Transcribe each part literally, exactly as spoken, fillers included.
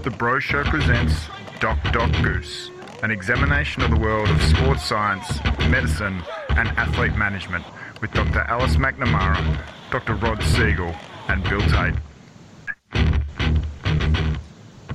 The Bro Show presents Doc Doc Goose, an examination of the world of sports science, medicine and athlete management with Doctor Alice McNamara, Doctor Rod Siegel and Bill Tate.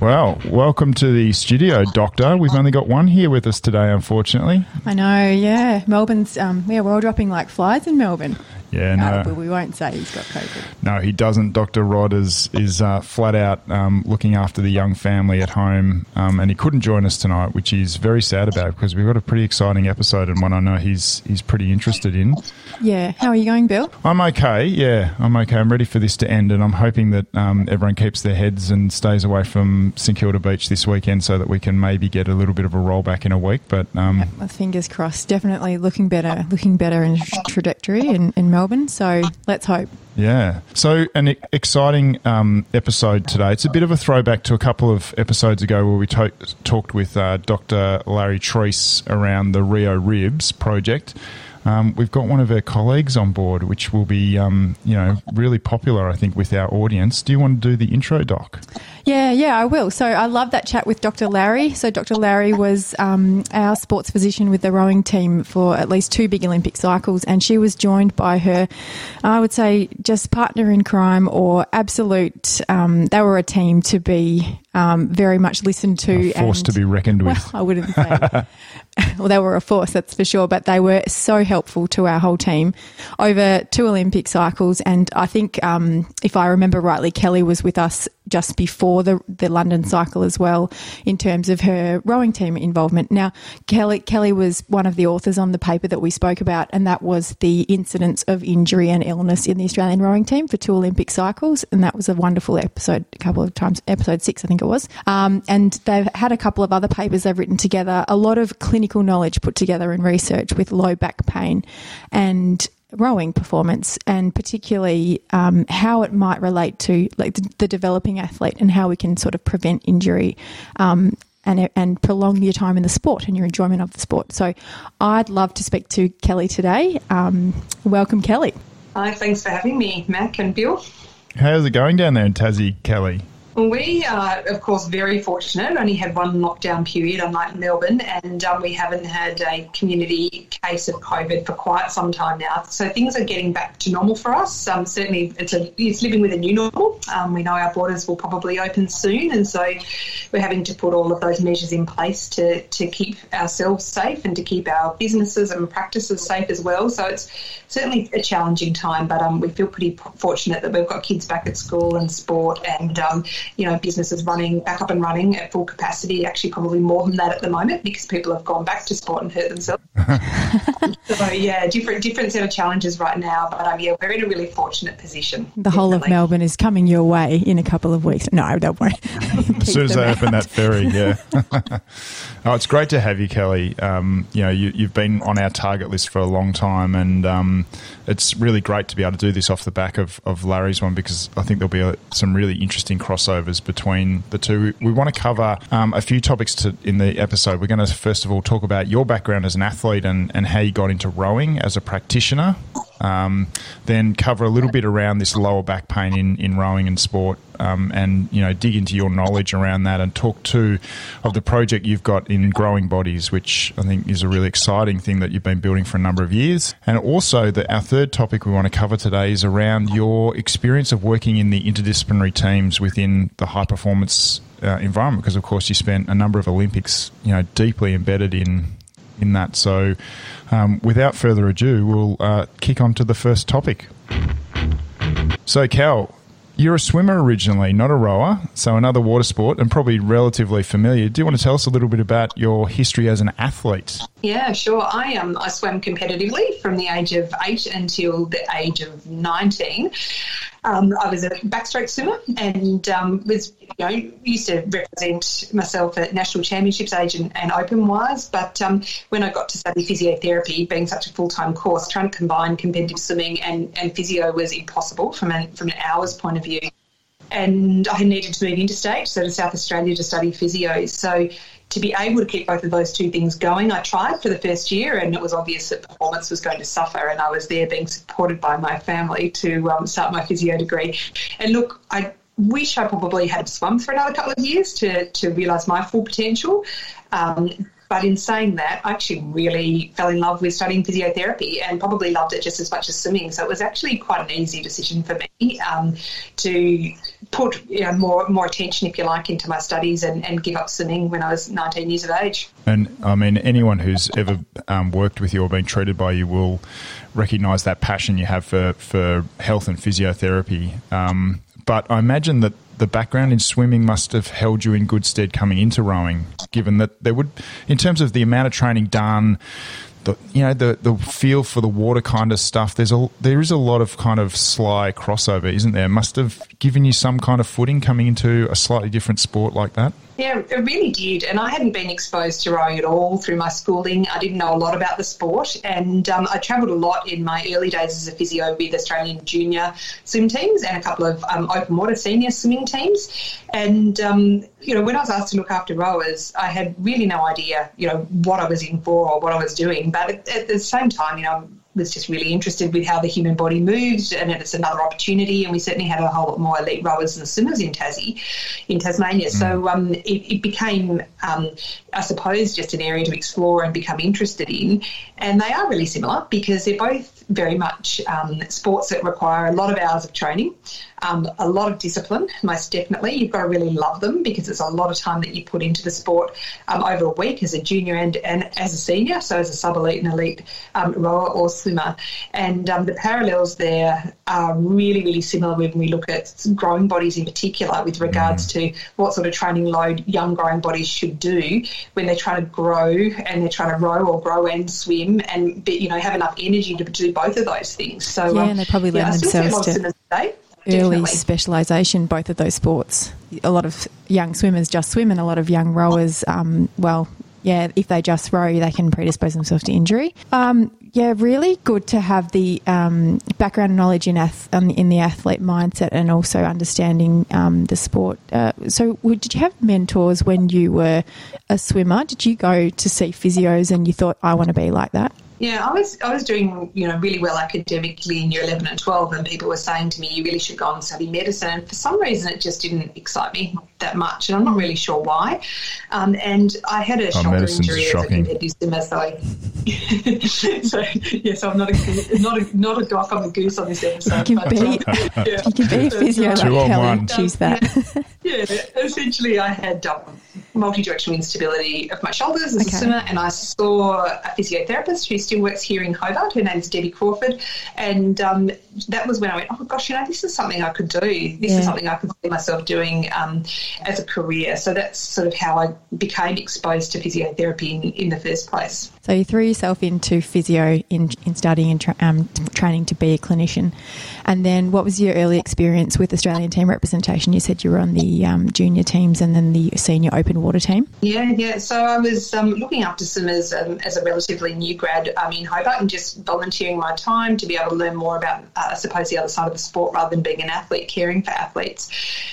Well, welcome to the studio, Doctor. We've only got one here with us today, unfortunately. I know, yeah. Melbourne's, um, yeah, we're all dropping like flies in Melbourne. Yeah, no. But we won't say he's got COVID. No, he doesn't. Doctor Rod is is uh, flat out um, looking after the young family at home, um, and he couldn't join us tonight, which he's very sad about because we've got a pretty exciting episode and one I know he's he's pretty interested in. Yeah. How are you going, Bill? I'm okay. Yeah, I'm okay. I'm ready for this to end, and I'm hoping that um, everyone keeps their heads and stays away from St Kilda Beach this weekend so that we can maybe get a little bit of a rollback in a week. But um, yeah, fingers crossed. Definitely looking better, looking better in trajectory and in Melbourne, so let's hope. Yeah. So an exciting um, episode today. It's a bit of a throwback to a couple of episodes ago where we to- talked with uh, Doctor Larry Treese around the Rio Ribs project. Um, we've got one of our colleagues on board, which will be, um, you know, really popular, I think, with our audience. Do you want to do the intro, Doc? Yeah, yeah, I will. So I love that chat with Doctor Larry. So Doctor Larry was um, our sports physician with the rowing team for at least two big Olympic cycles, and she was joined by her, I would say, just partner in crime or absolute. Um, they were a team to be um, very much listened to. A force and, to be reckoned with. Well, I wouldn't say. Well, they were a force, that's for sure, but they were so helpful to our whole team over two Olympic cycles. And I think, um, if I remember rightly, Kelly was with us just before the the London cycle as well in terms of her rowing team involvement. Now, Kelly Kelly was one of the authors on the paper that we spoke about, and that was the incidence of injury and illness in the Australian rowing team for two Olympic cycles, and that was a wonderful episode a couple of times, episode six, I think it was. Um, and they've had a couple of other papers they've written together, a lot of clinical knowledge put together in research with low back pain and rowing performance, and particularly um, how it might relate to like the, the developing athlete and how we can sort of prevent injury um, and and prolong your time in the sport and your enjoyment of the sport. So I'd love to speak to Kelly today. Um, welcome, Kelly. Hi, thanks for having me, Mac and Bill. How's it going down there in Tassie, Kelly? We are, of course, very fortunate. Only had one lockdown period, unlike Melbourne, and um, we haven't had a community case of COVID for quite some time now. So things are getting back to normal for us. Um, certainly, it's, a, it's living with a new normal. Um, we know our borders will probably open soon, and so we're having to put all of those measures in place to, to keep ourselves safe and to keep our businesses and practices safe as well. So it's certainly a challenging time, but um, we feel pretty fortunate that we've got kids back at school and sport and um. You know, businesses running, back up and running at full capacity, actually probably more than that at the moment because people have gone back to sport and hurt themselves. So, yeah, different different set of challenges right now. But, um, yeah, we're in a really fortunate position. The definitely. Whole of Melbourne is coming your way in a couple of weeks. No, don't worry. As soon as they open that ferry, yeah. Oh, it's great to have you, Kelly. Um, you know, you, you've been on our target list for a long time, and um, it's really great to be able to do this off the back of, of Larry's one because I think there'll be a, some really interesting crossover between the two. We want to cover um, a few topics to, in the episode. We're going to first of all talk about your background as an athlete and, and how you got into rowing as a practitioner, um, then cover a little bit around this lower back pain in, in rowing and sport, um, and you know dig into your knowledge around that and talk to of the project you've got in Growing Bodies, which I think is a really exciting thing that you've been building for a number of years. And also the, our third topic we want to cover today is around your experience of working in the interdisciplinary teams within the high performance uh, environment, because of course you spent a number of Olympics, you know, deeply embedded in in that. So, um, without further ado, we'll uh, kick on to the first topic. So, Cal, you're a swimmer originally, not a rower, so another water sport and probably relatively familiar. Do you want to tell us a little bit about your history as an athlete? Yeah, sure. I um, I swam competitively from the age of eight until the age of nineteen. Um, I was a backstroke swimmer and um, was, you know, used to represent myself at national championships age and, and open-wise. But um, when I got to study physiotherapy, being such a full-time course, trying to combine competitive swimming and, and physio was impossible from an, from an hour's point of view. And I needed to move interstate, so to South Australia to study physio. So to be able to keep both of those two things going. I tried for the first year and it was obvious that performance was going to suffer, and I was there being supported by my family to um, start my physio degree. And look, I wish I probably had swum for another couple of years to, to realise my full potential. Um, but in saying that, I actually really fell in love with studying physiotherapy and probably loved it just as much as swimming. So it was actually quite an easy decision for me um, to put you know, more more attention, if you like, into my studies and, and give up swimming when I was nineteen years of age. And, I mean, anyone who's ever um, worked with you or been treated by you will recognise that passion you have for, for health and physiotherapy. Um But I imagine that the background in swimming must have held you in good stead coming into rowing, given that there would, in terms of the amount of training done, the you know the the feel for the water kind of stuff. There's a there is a lot of kind of sly crossover, isn't there? Must have given you some kind of footing coming into a slightly different sport like that. Yeah, it really did. And I hadn't been exposed to rowing at all through my schooling. I didn't know a lot about the sport. And um, I travelled a lot in my early days as a physio with Australian junior swim teams and a couple of um, open water senior swimming teams. And, um, you know, when I was asked to look after rowers, I had really no idea, you know, what I was in for or what I was doing. But at, at the same time, you know, was just really interested with how the human body moves, and it's another opportunity, and we certainly had a whole lot more elite rowers and swimmers in Tassie, in Tasmania. Mm. So um, it, it became, um, I suppose, just an area to explore and become interested in. And they are really similar because they're both very much um, sports that require a lot of hours of training, um, a lot of discipline, most definitely. You've got to really love them because it's a lot of time that you put into the sport um, over a week as a junior and, and as a senior, so as a sub-elite and elite um, rower or swimmer. And um, the parallels there are really, really similar when we look at growing bodies in particular with regards mm. to what sort of training load young growing bodies should do when they're trying to grow and they're trying to row or grow and swim and, be, you know, have enough energy to do both of those things. So yeah, um, and they probably learn yeah, themselves to today, early specialisation, both of those sports. A lot of young swimmers just swim, and a lot of young rowers, um, well, yeah, if they just row, they can predispose themselves to injury. Um, yeah, really good to have the um, background knowledge in ath- in the athlete mindset and also understanding um, the sport. Uh, so did you have mentors when you were a swimmer? Did you go to see physios and you thought, I want to be like that? Yeah, I was I was doing, you know, really well academically in year eleven and twelve, and people were saying to me, you really should go and study medicine. And for some reason, it just didn't excite me that much, and I'm not really sure why. Um, and I had a oh, shoulder injury as a competitive swimmer, so, I, so yeah, so I'm not a not a not a doc, I'm a goose on this episode. You can be, yeah. you can be a physio like Kelly. One. Choose that. Yeah, yeah, essentially, I had um, multi-directional instability of my shoulders as okay. a swimmer, and I saw a physiotherapist who still works here in Hobart. Her name's Debbie Crawford, and um, that was when I went, oh gosh, you know, this is something I could do. This yeah. is something I could see myself doing um, as a career. So that's sort of how I became exposed to physiotherapy in, in the first place. So you threw yourself into physio in, in studying and tra- um, training to be a clinician, and then what was your early experience with Australian team representation? You said you were on the um, junior teams and then the senior open water team. Yeah, yeah. So I was um, looking after swimmers um, as a relatively new grad um, in Hobart and just volunteering my time to be able to learn more about, uh, I suppose, the other side of the sport rather than being an athlete, caring for athletes,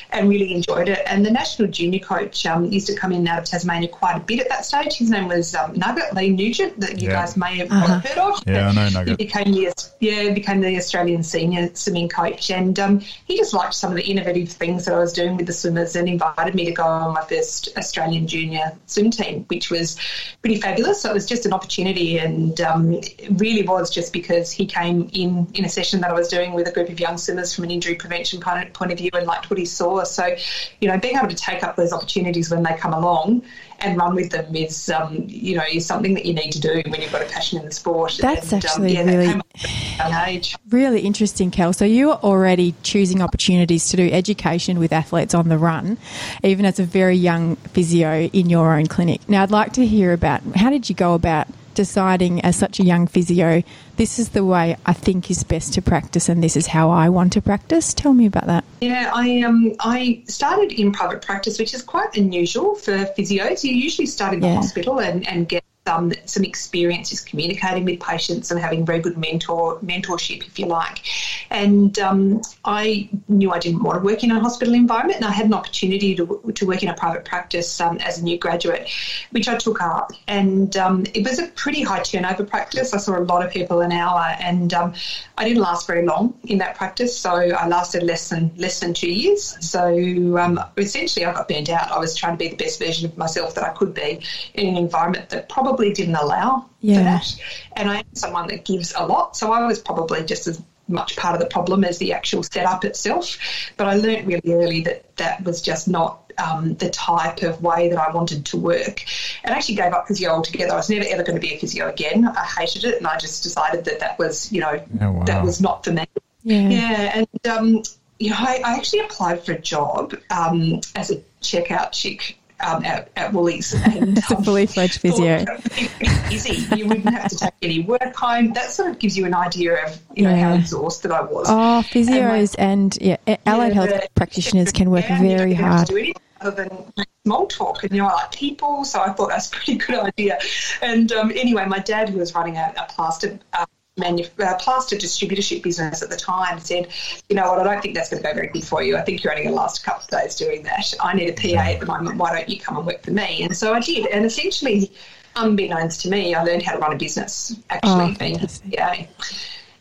and really enjoyed it. And the national junior coach um, used to come in and out of Tasmania quite a bit at that stage. His name was um, Nugget Lee Nugent, that you yeah. guys may have uh-huh. heard of. Yeah, I know Nugget. He became the, yeah, became the Australian senior swimming coach, and um, he just liked some of the innovative things that I was doing with the swimmers and invited me to go on my first Australian junior swim team, which was pretty fabulous. So it was just an opportunity, and um, it really was just because he came in in a session that I was doing with a group of young swimmers from an injury prevention point of view and liked what he saw. So, you know, being able to take up those opportunities when they come along and run with them is, um, you know, is something that you need to do when you've got a passion in the sport. That's and, actually um, yeah, really, that age. really interesting, Kel. So you were already choosing opportunities to do education with athletes on the run, even as a very young physio in your own clinic. Now, I'd like to hear about how did you go about deciding as such a young physio, this is the way I think is best to practice and this is how I want to practice? Tell me about that. Yeah, I um I started in private practice, which is quite unusual for physios. You usually start in the yeah. hospital and, and get um, some experience just communicating with patients and having very good mentor mentorship, if you like. And um, I knew I didn't want to work in a hospital environment, and I had an opportunity to to work in a private practice um, as a new graduate, which I took up. And um, it was a pretty high turnover practice. I saw a lot of people an hour, and um, I didn't last very long in that practice. So I lasted less than less than two years. So um, essentially, I got burnt out. I was trying to be the best version of myself that I could be in an environment that probably didn't allow yeah. for that. And I am someone that gives a lot, so I was probably just as much part of the problem as the actual setup itself. But I learnt really early that that was just not um, the type of way that I wanted to work, and actually gave up physio altogether. I was never ever going to be a physio again. I hated it, and I just decided that that was, you know, oh, wow. that was not for me. Yeah, yeah and um, you know, I, I actually applied for a job um, as a checkout chick. Um, at, at Woolies. And, it's um, a fully fledged physio. Easy. You wouldn't have to take any work home. That sort of gives you an idea of you know yeah. how exhausted I was. Oh, physios and, and yeah, allied yeah, health practitioners can work yeah, very you hard. Do anything other than small talk, and you know, I like people, so I thought that's a pretty good idea. And um, anyway, my dad, who was running a, a plaster. Uh, Manu- uh, plaster distributorship business at the time, said, you know what, I don't think that's going to go very good for you. I think you're only going to last a couple of days doing that. I need a P A at the moment. Why don't you come and work for me? And so I did. And essentially, unbeknownst to me, I learned how to run a business, actually, being a P A.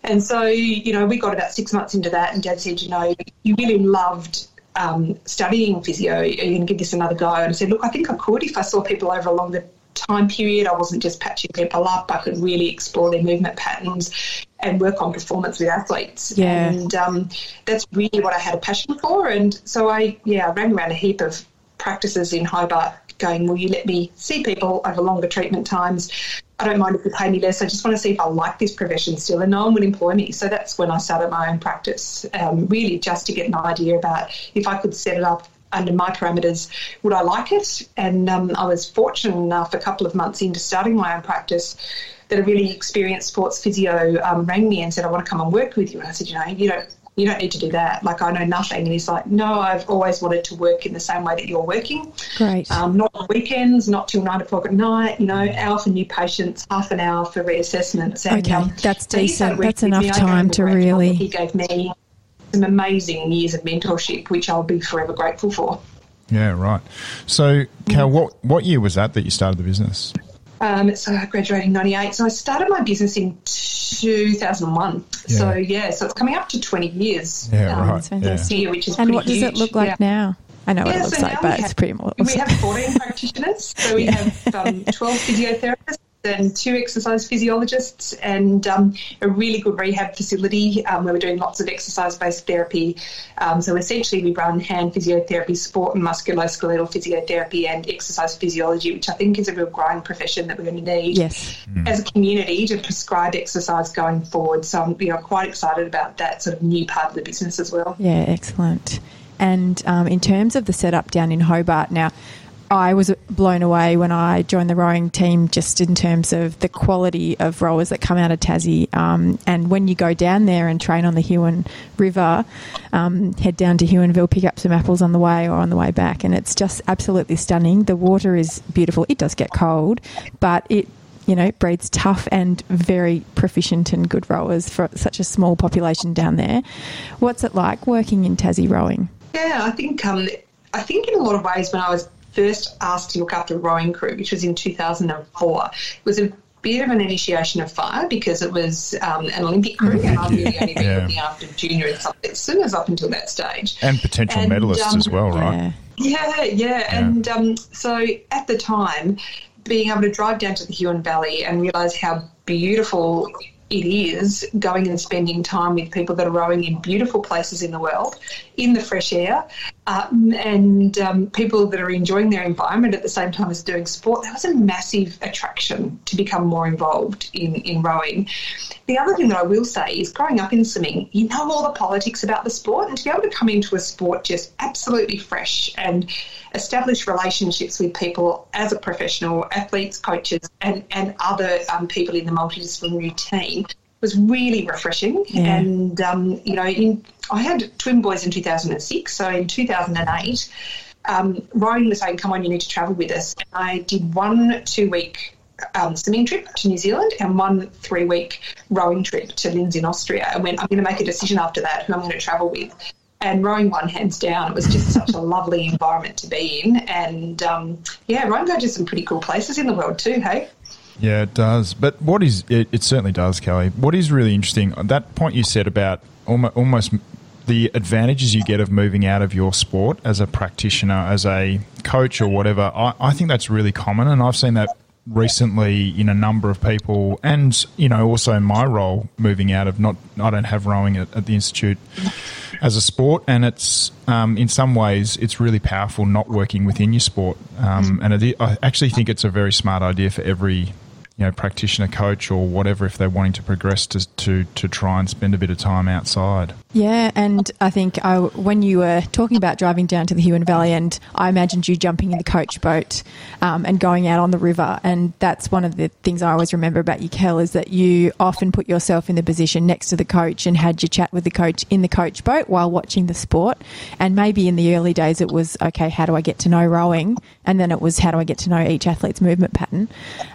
And so, you know, we got about six months into that, and Dad said, you know, you really loved um, studying physio. Are you going to give this another go? And I said, look, I think I could if I saw people over along the time period. I wasn't just patching people up. I could really explore their movement patterns and work on performance with athletes. Yeah. And um, that's really what I had a passion for. And so I, yeah, I ran around a heap of practices in Hobart going, will you let me see people over longer treatment times? I don't mind if you pay me less. I just want to see if I like this profession still, and no one would employ me. So that's when I started my own practice, um, really just to get an idea about if I could set it up under my parameters, would I like it? And um, I was fortunate enough a couple of months into starting my own practice that a really experienced sports physio um, rang me and said, I want to come and work with you. And I said, you know, you don't you don't need to do that. Like, I know nothing. And he's like, no, I've always wanted to work in the same way that you're working. Great. Um, not on weekends, not till nine o'clock at night, you know, hour for new patients, half an hour for reassessments. And, okay, um, that's so decent. That's enough time to really... He gave me... some amazing years of mentorship, which I'll be forever grateful for. Yeah, right. So, Cal, what what year was that that you started the business? Um, so I graduated in ninety-eight. So I started my business in two thousand one. Yeah. So, yeah, so it's coming up to twenty years. Yeah, um, right. Fantastic. Yeah. Which is and what does huge. It look like yeah. now? I know yeah, what it looks so like, but have, it's pretty much. Awesome. We have fourteen practitioners. So we yeah. have um, twelve physiotherapists. And two exercise physiologists, and um, a really good rehab facility um, where we're doing lots of exercise-based therapy. Um, so essentially we run hand physiotherapy, sport and musculoskeletal physiotherapy, and exercise physiology, which I think is a real growing profession that we're going to need yes. mm. as a community to prescribe exercise going forward. So I'm you know, quite excited about that sort of new part of the business as well. Yeah, excellent. And um, in terms of the setup down in Hobart now, I was blown away when I joined the rowing team, just in terms of the quality of rowers that come out of Tassie. Um, and when you go down there and train on the Huon River, um, head down to Huonville, pick up some apples on the way or on the way back, and it's just absolutely stunning. The water is beautiful. It does get cold, but it, you know, breeds tough and very proficient and good rowers for such a small population down there. What's it like working in Tassie rowing? Yeah, I think um, I think in a lot of ways when I was first asked to look after a rowing crew, which was in two thousand four. It was a bit of an initiation of fire because it was um, an Olympic crew, and I've really only been yeah. looking after junior and sub-swimmers up until that stage. And potential and, medalists um, as well, right? Yeah, yeah. yeah. And um, so at the time, being able to drive down to the Huon Valley and realise how beautiful it is, going and spending time with people that are rowing in beautiful places in the world, in the fresh air, um, and um, people that are enjoying their environment at the same time as doing sport. That was a massive attraction to become more involved in, in rowing. The other thing that I will say is growing up in swimming, you know all the politics about the sport, and to be able to come into a sport just absolutely fresh and establish relationships with people as a professional, athletes, coaches and, and other um, people in the multidisciplinary team was really refreshing. Yeah. And, um, you know, in, I had twin boys in two thousand six, so in two thousand eight, um, Ryan was saying, come on, you need to travel with us. And I did one two-week um, swimming trip to New Zealand and one three-week rowing trip to Linz in Austria. I went, I'm going to make a decision after that who I'm going to travel with. And rowing won hands down. It was just such a lovely environment to be in. And, um, yeah, rowing goes to some pretty cool places in the world too, hey? Yeah, it does. But what is it, – it certainly does, Kelly. What is really interesting, that point you said about almost the advantages you get of moving out of your sport as a practitioner, as a coach or whatever, I, I think that's really common, and I've seen that recently in a number of people and, you know, also in my role moving out of not – I don't have rowing at, at the Institute as a sport, and it's um, in some ways it's really powerful not working within your sport. Um, and it, I actually think it's a very smart idea for every – you know, practitioner, coach or whatever, if they're wanting to progress to, to to try and spend a bit of time outside. Yeah, and I think I, when you were talking about driving down to the Huon Valley, and I imagined you jumping in the coach boat um, and going out on the river, and that's one of the things I always remember about you, Kel, is that you often put yourself in the position next to the coach and had your chat with the coach in the coach boat while watching the sport. And maybe in the early days it was, okay, how do I get to know rowing? And then it was, how do I get to know each athlete's movement pattern?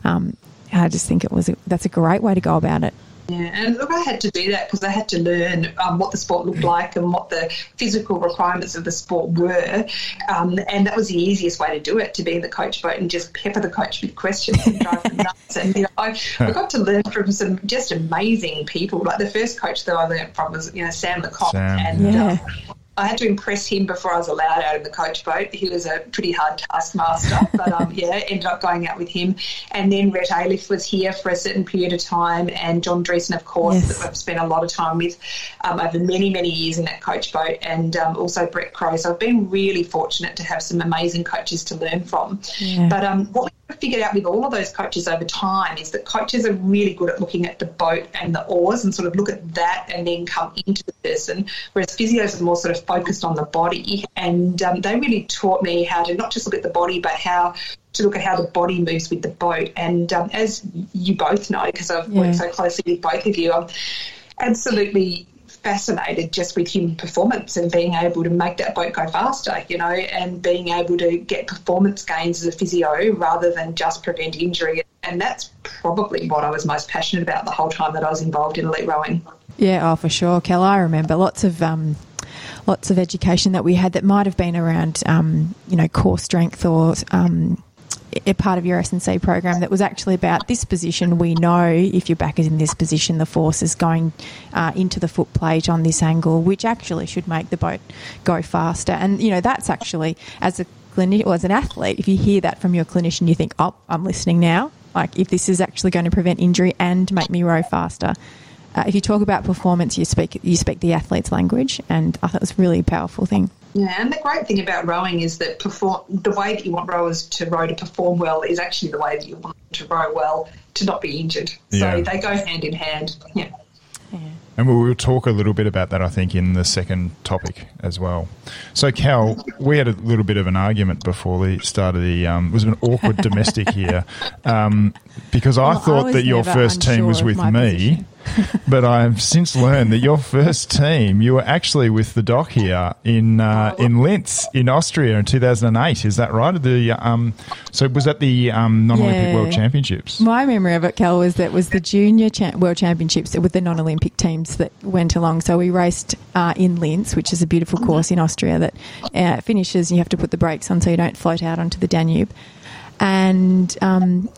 Um I just think it was a, that's a great way to go about it. Yeah, and look, I had to do that because I had to learn um, what the sport looked like and what the physical requirements of the sport were, um, and that was the easiest way to do it, to be in the coach boat and just pepper the coach with questions and drive them nuts. And, you know, I, I got to learn from some just amazing people. Like the first coach that I learned from was, you know, Sam McCombs. Sam, and yeah. uh, I had to impress him before I was allowed out of the coach boat. He was a pretty hard taskmaster, but um, yeah, ended up going out with him. And then Rhett Ayliffe was here for a certain period of time, and John Driessen, of course, yes. that I've spent a lot of time with um, over many, many years in that coach boat, and um, also Brett Crowe. So I've been really fortunate to have some amazing coaches to learn from. Yeah. But um, what we figured out with all of those coaches over time is that coaches are really good at looking at the boat and the oars and sort of look at that and then come into the person, whereas physios are more sort of focused on the body, and um, they really taught me how to not just look at the body but how to look at how the body moves with the boat. And um, as you both know, because I've yeah. worked so closely with both of you, I'm absolutely fascinated just with human performance and being able to make that boat go faster, you know, and being able to get performance gains as a physio rather than just prevent injury. And that's probably what I was most passionate about the whole time that I was involved in elite rowing. Yeah, oh, for sure, Kel. I remember lots of um, lots of education that we had that might have been around, um, you know, core strength or um, a part of your S and C program that was actually about this position. We know if your back is in this position, the force is going uh, into the foot plate on this angle, which actually should make the boat go faster. And, you know, that's actually, as a clinician or as an athlete, if you hear that from your clinician, you think, oh, I'm listening now. Like, if this is actually going to prevent injury and make me row faster. Uh, if you talk about performance, you speak you speak the athlete's language, and I thought it was a really powerful thing. Yeah, and the great thing about rowing is that perform the way that you want rowers to row to perform well is actually the way that you want them to row well to not be injured. Yeah. So they go hand in hand. Yeah. yeah. And we'll talk a little bit about that, I think, in the second topic as well. So, Cal, we had a little bit of an argument before the start of the um, – it was an awkward domestic here um, because I well, thought I that your first team was with me, but I've since learned that your first team, you were actually with the doc here in uh, in Linz in Austria in two thousand eight. Is that right? The um, So was that the um, non-Olympic yeah. World Championships? My memory of it, Cal, was that was the Junior cha- World Championships with the non-Olympic teams that went along. So we raced uh, in Linz, which is a beautiful course in Austria that uh, finishes and you have to put the brakes on so you don't float out onto the Danube. And um,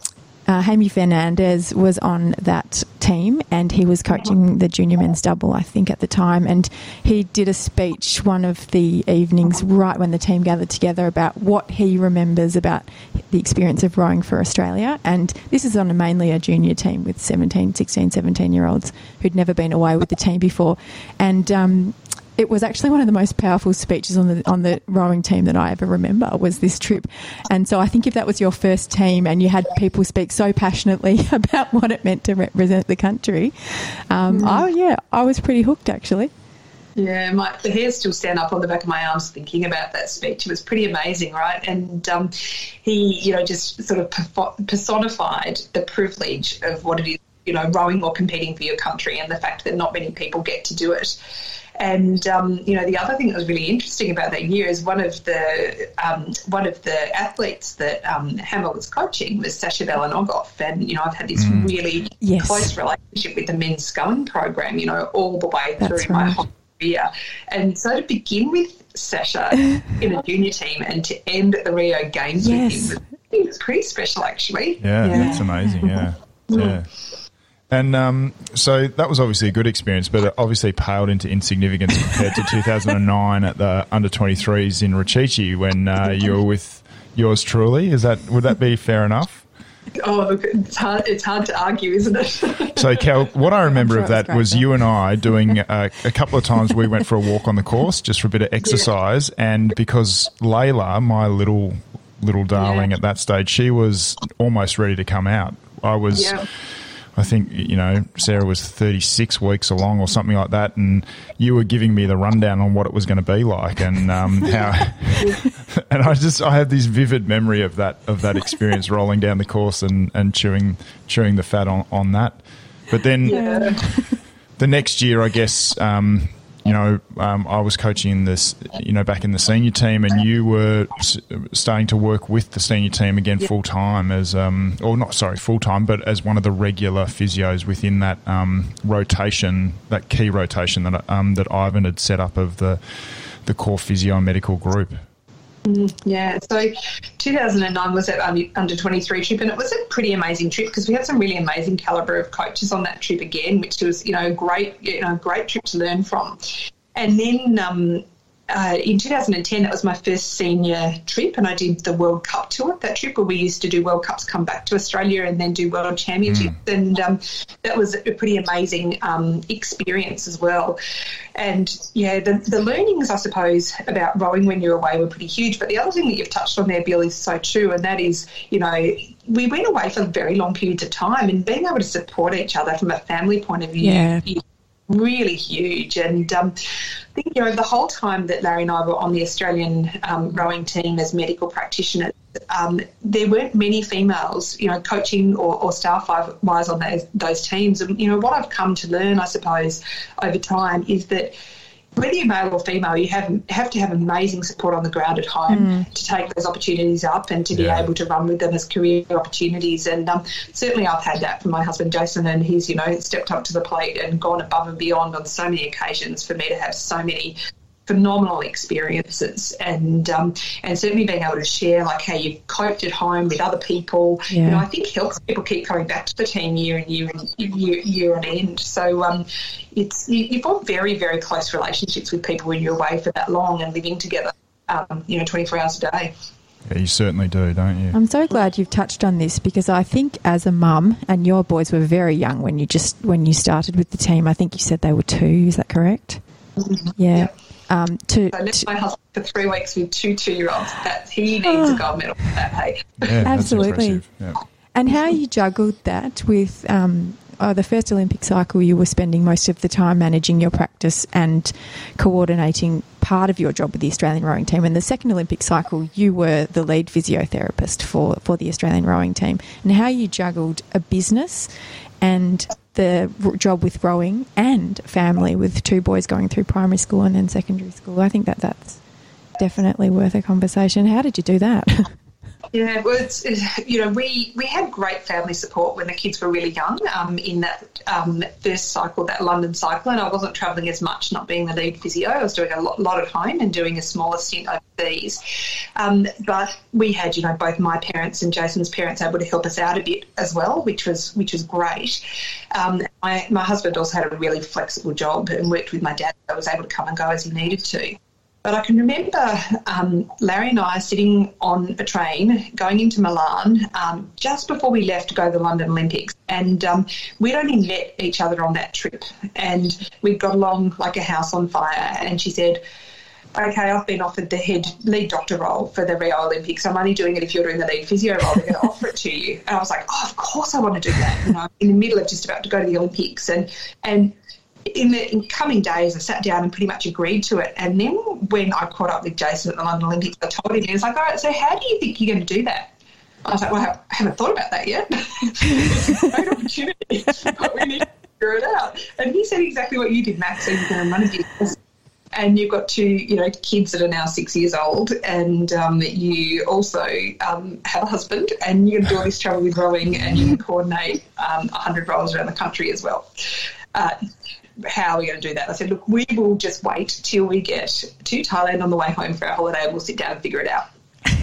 uh, Jamie Fernandez was on that team, and he was coaching the junior men's double, I think, at the time. And he did a speech one of the evenings right when the team gathered together about what he remembers about the experience of rowing for Australia. And this is on a mainly a junior team with seventeen, sixteen, seventeen-year-olds who'd never been away with the team before. And um, it was actually one of the most powerful speeches on the on the rowing team that I ever remember was this trip. And so I think if that was your first team and you had people speak so passionately about what it meant to represent the country, um, mm. oh, yeah, I was pretty hooked actually. Yeah, my, the hairs still stand up on the back of my arms thinking about that speech. It was pretty amazing, right? And um, he, you know, just sort of personified the privilege of what it is, you know, rowing or competing for your country and the fact that not many people get to do it. And um, you know, the other thing that was really interesting about that year is one of the um, one of the athletes that um, Hammer was coaching was Sasha Belanogov, and you know, I've had this mm. really yes. close relationship with the men's sculling program, you know, all the way That's through right. my whole career. And so to begin with Sasha in a junior team and to end at the Rio Games yes. with him, I think it was pretty special, actually. Yeah, yeah. That's amazing. Yeah, yeah. And um, so that was obviously a good experience, but it obviously paled into insignificance compared to two thousand nine at the under twenty-threes in Richichi when uh, you were with yours truly. Is that would that be fair enough? Oh, look, it's hard, it's hard to argue, isn't it? So, Kel, what I remember sure of that was, was you and I doing uh, a couple of times we went for a walk on the course just for a bit of exercise, yeah. and because Layla, my little little darling yeah. at that stage, she was almost ready to come out. I was... Yeah. I think, you know, Sarah was thirty-six weeks along or something like that, and you were giving me the rundown on what it was going to be like and um, how – and I just – I had this vivid memory of that of that experience rolling down the course and, and chewing chewing the fat on, on that. But then yeah. the next year, I guess, um, you know, um, I was coaching this, you know, back in the senior team, and you were s- starting to work with the senior team again yep. full-time as um, – or not, sorry, full-time, but as one of the regular physios within that um, rotation, that key rotation that um, that Ivan had set up of the, the core physio and medical group. Yeah, so two thousand nine was that under twenty-three trip, and it was a pretty amazing trip because we had some really amazing calibre of coaches on that trip again, which was, you know, great, you know, great trip to learn from. And then um, uh, in two thousand ten, that was my first senior trip, and I did the World Cup tour, that trip where we used to do World Cups, come back to Australia and then do World Championships, mm. and um, that was a pretty amazing um, experience as well. And, yeah, the, the learnings, I suppose, about rowing when you're away were pretty huge. But the other thing that you've touched on there, Bill, is so true, and that is, you know, we went away for very long periods of time, and being able to support each other from a family point of view yeah. is really huge. And um, I think, you know, the whole time that Larry and I were on the Australian um, rowing team as medical practitioners, um, there weren't many females, you know, coaching or, or staff-wise on those, those teams. And, you know, what I've come to learn, I suppose, over time is that whether you're male or female, you have have to have amazing support on the ground at home mm. to take those opportunities up and to be yeah. able to run with them as career opportunities. And um, certainly I've had that from my husband, Jason, and he's, you know, stepped up to the plate and gone above and beyond on so many occasions for me to have so many phenomenal experiences. And um, and certainly being able to share, like, how you've coped at home with other people, yeah. you know, I think helps people keep coming back to the team year and year and year, year and end. So um, it's you, you form very, very close relationships with people when you're away for that long and living together, um, you know, twenty-four hours a day. Yeah, you certainly do, don't you? I'm so glad you've touched on this because I think as a mum, and your boys were very young when you just when you started with the team, I think you said they were two, is that correct? Mm-hmm. Yeah. yeah. Um, to, so I left to, my husband for three weeks with two two-year-olds. That he needs oh, a gold medal for that, hey? Yeah, absolutely. Yeah. And how you juggled that with um, oh, the first Olympic cycle, you were spending most of the time managing your practice and coordinating part of your job with the Australian rowing team. And the second Olympic cycle, you were the lead physiotherapist for, for the Australian rowing team. And how you juggled a business and the job with rowing and family with two boys going through primary school and then secondary school. I think that that's definitely worth a conversation. How did you do that? Yeah, well, it's, you know, we, we had great family support when the kids were really young um, in that um, first cycle, that London cycle, and I wasn't travelling as much, not being the lead physio. I was doing a lot, lot at home and doing a smaller stint overseas. Um, but we had, you know, both my parents and Jason's parents able to help us out a bit as well, which was which was great. Um, my, my husband also had a really flexible job and worked with my dad. I was able to come and go as he needed to. But I can remember um, Larry and I sitting on a train going into Milan um, just before we left to go to the London Olympics, and um, we'd only met each other on that trip, and we'd got along like a house on fire, and she said, okay, I've been offered the head lead doctor role for the Rio Olympics. I'm only doing it if you're doing the lead physio role. They're going to offer it to you. And I was like, oh, of course I want to do that. You know, in the middle of just about to go to the Olympics, and and In the in coming days, I sat down and pretty much agreed to it. And then when I caught up with Jason at the London Olympics, I told him, he was like, all right, so how do you think you're going to do that? I was like, well, I haven't thought about that yet. It's a great opportunity, but we need to figure it out. And he said exactly what you did, Max, so you can remind you. and you've got two, you know, kids that are now six years old, and um, you also um, have a husband, and you can do all this travel with rowing, and you can coordinate um, one hundred rowers around the country as well. Uh, how are we going to do that? I said, look, we will just wait till we get to Thailand on the way home for our holiday, and we'll sit down and figure it out.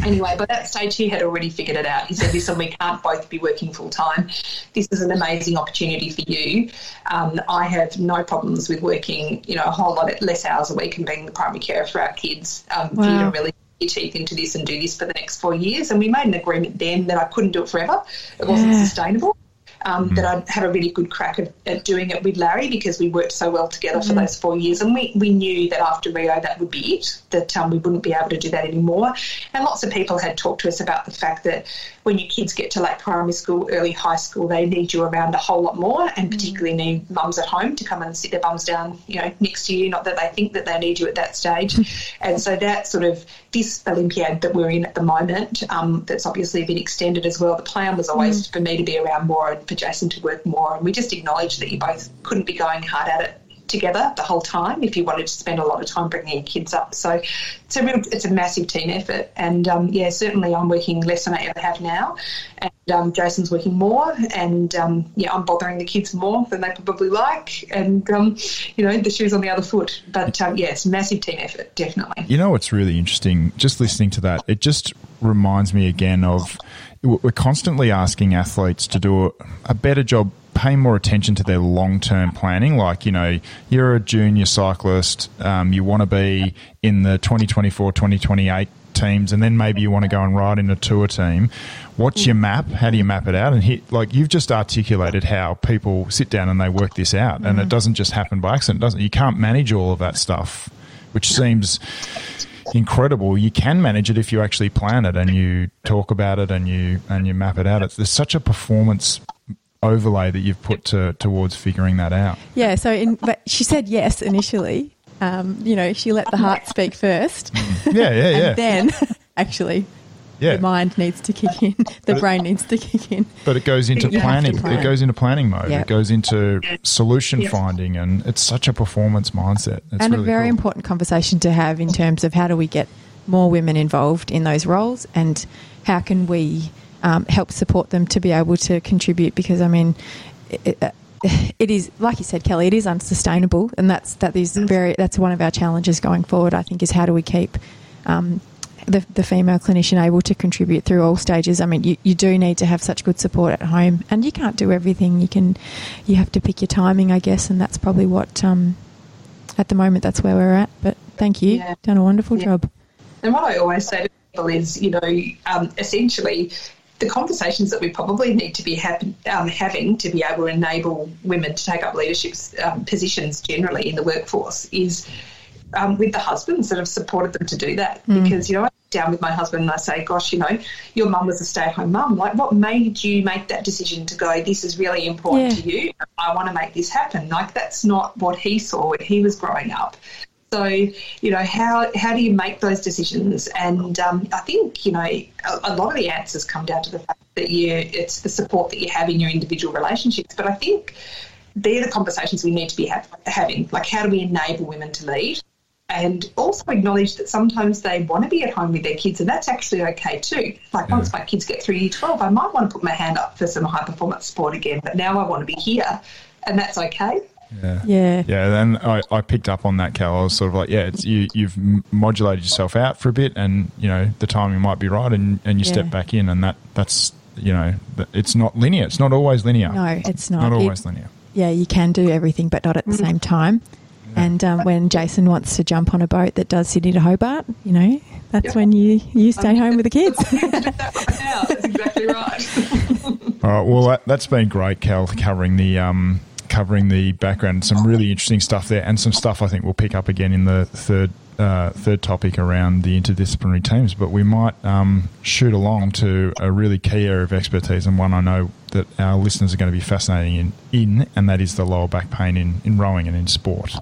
Anyway, by that stage he had already figured it out. He said, listen, we can't both be working full-time. This is an amazing opportunity for you. Um, I have no problems with working, you know, a whole lot less hours a week and being the primary carer for our kids. Um, wow. For you to really put your teeth into this and do this for the next four years. And we made an agreement then that I couldn't do it forever. It wasn't yeah. sustainable. Um, mm-hmm. That I'd had a really good crack at, at doing it with Larry because we worked so well together mm-hmm. for those four years, and we, we knew that after Rio that would be it, that um, we wouldn't be able to do that anymore. And lots of people had talked to us about the fact that when your kids get to late primary school, early high school, they need you around a whole lot more, and particularly mm-hmm. need mums at home to come and sit their bums down, you know, next to you, not that they think that they need you at that stage. Mm-hmm. And so that sort of, this Olympiad that we're in at the moment, um, that's obviously been extended as well, the plan was always mm-hmm. for me to be around more and for Jason to work more, and we just acknowledged that you both couldn't be going hard at it together the whole time if you wanted to spend a lot of time bringing your kids up. So it's a real, it's a massive team effort, and um, yeah, certainly I'm working less than I ever have now, and um, Jason's working more, and um, yeah, I'm bothering the kids more than they probably like, and um, you know, the shoe's on the other foot. But um, yeah, it's a massive team effort, definitely. You know, it's really interesting just listening to that. It just reminds me again of, we're constantly asking athletes to do a better job, pay more attention to their long-term planning. Like, you know, you're a junior cyclist, um, you want to be in the twenty twenty-four, twenty twenty-eight teams, and then maybe you want to go and ride in a tour team. What's your map? How do you map it out? And hit, like you've just articulated how people sit down and they work this out, and mm-hmm. it doesn't just happen by accident, doesn't it? You can't manage all of that stuff, which seems incredible. You can manage it if you actually plan it and you talk about it and you and you map it out. It's, there's such a performance overlay that you've put to, towards figuring that out. Yeah. So, in, but she said yes initially. Um, you know, she let the heart speak first. Yeah, yeah, yeah. And then, actually, yeah. the mind needs to kick in. The but brain it, needs to kick in. But it goes into you planning. Plan. It goes into planning mode. Yep. It goes into solution yep. finding, and it's such a performance mindset. It's and really a very cool. important conversation to have in terms of how do we get more women involved in those roles, and how can we um, help support them to be able to contribute? Because, I mean, it, uh, it is, like you said, Kelly, it is unsustainable, and that's that is very that's one of our challenges going forward, I think, is how do we keep um, the, the female clinician able to contribute through all stages. I mean, you, you do need to have such good support at home, and you can't do everything. You can, you have to pick your timing, I guess, and that's probably what um, at the moment that's where we're at. But thank you, yeah. done a wonderful yeah. job. And what I always say to people is, you know, um, essentially, the conversations that we probably need to be ha- um, having to be able to enable women to take up leadership um, positions generally in the workforce is um, with the husbands that have supported them to do that. Mm. Because, you know, I sit down with my husband and I say, gosh, you know, your mum was a stay-at-home mum. Like, what made you make that decision to go, this is really important yeah. to you, I want to make this happen? Like, that's not what he saw when he was growing up. So, you know, how how do you make those decisions? And um, I think, you know, a, a lot of the answers come down to the fact that you it's the support that you have in your individual relationships. But I think they're the conversations we need to be ha- having. Like, how do we enable women to lead? And also acknowledge that sometimes they want to be at home with their kids, and that's actually okay too. Like, yeah. once my kids get through year twelve, I might want to put my hand up for some high-performance sport again, but now I want to be here, and that's okay. Yeah. yeah, yeah. Then I, I picked up on that, Cal. I was sort of like, yeah, it's, you, you've modulated yourself out for a bit, and you know the timing might be right, and, and you yeah. step back in, and that that's you know it's not linear. It's not always linear. No, it's not. Not always it, linear. Yeah, you can do everything, but not at the same time. Yeah. And um, when Jason wants to jump on a boat that does Sydney to Hobart, you know, that's yep. when you, you stay I'm home with the kids. That right now. That's exactly right. All right. Well, that, that's been great, Cal, covering the um. covering the background, some really interesting stuff there, and some stuff I think we'll pick up again in the third uh, third topic around the interdisciplinary teams. But we might um, shoot along to a really key area of expertise, and one I know that our listeners are going to be fascinating in, in and that is the lower back pain in, in rowing and in sport.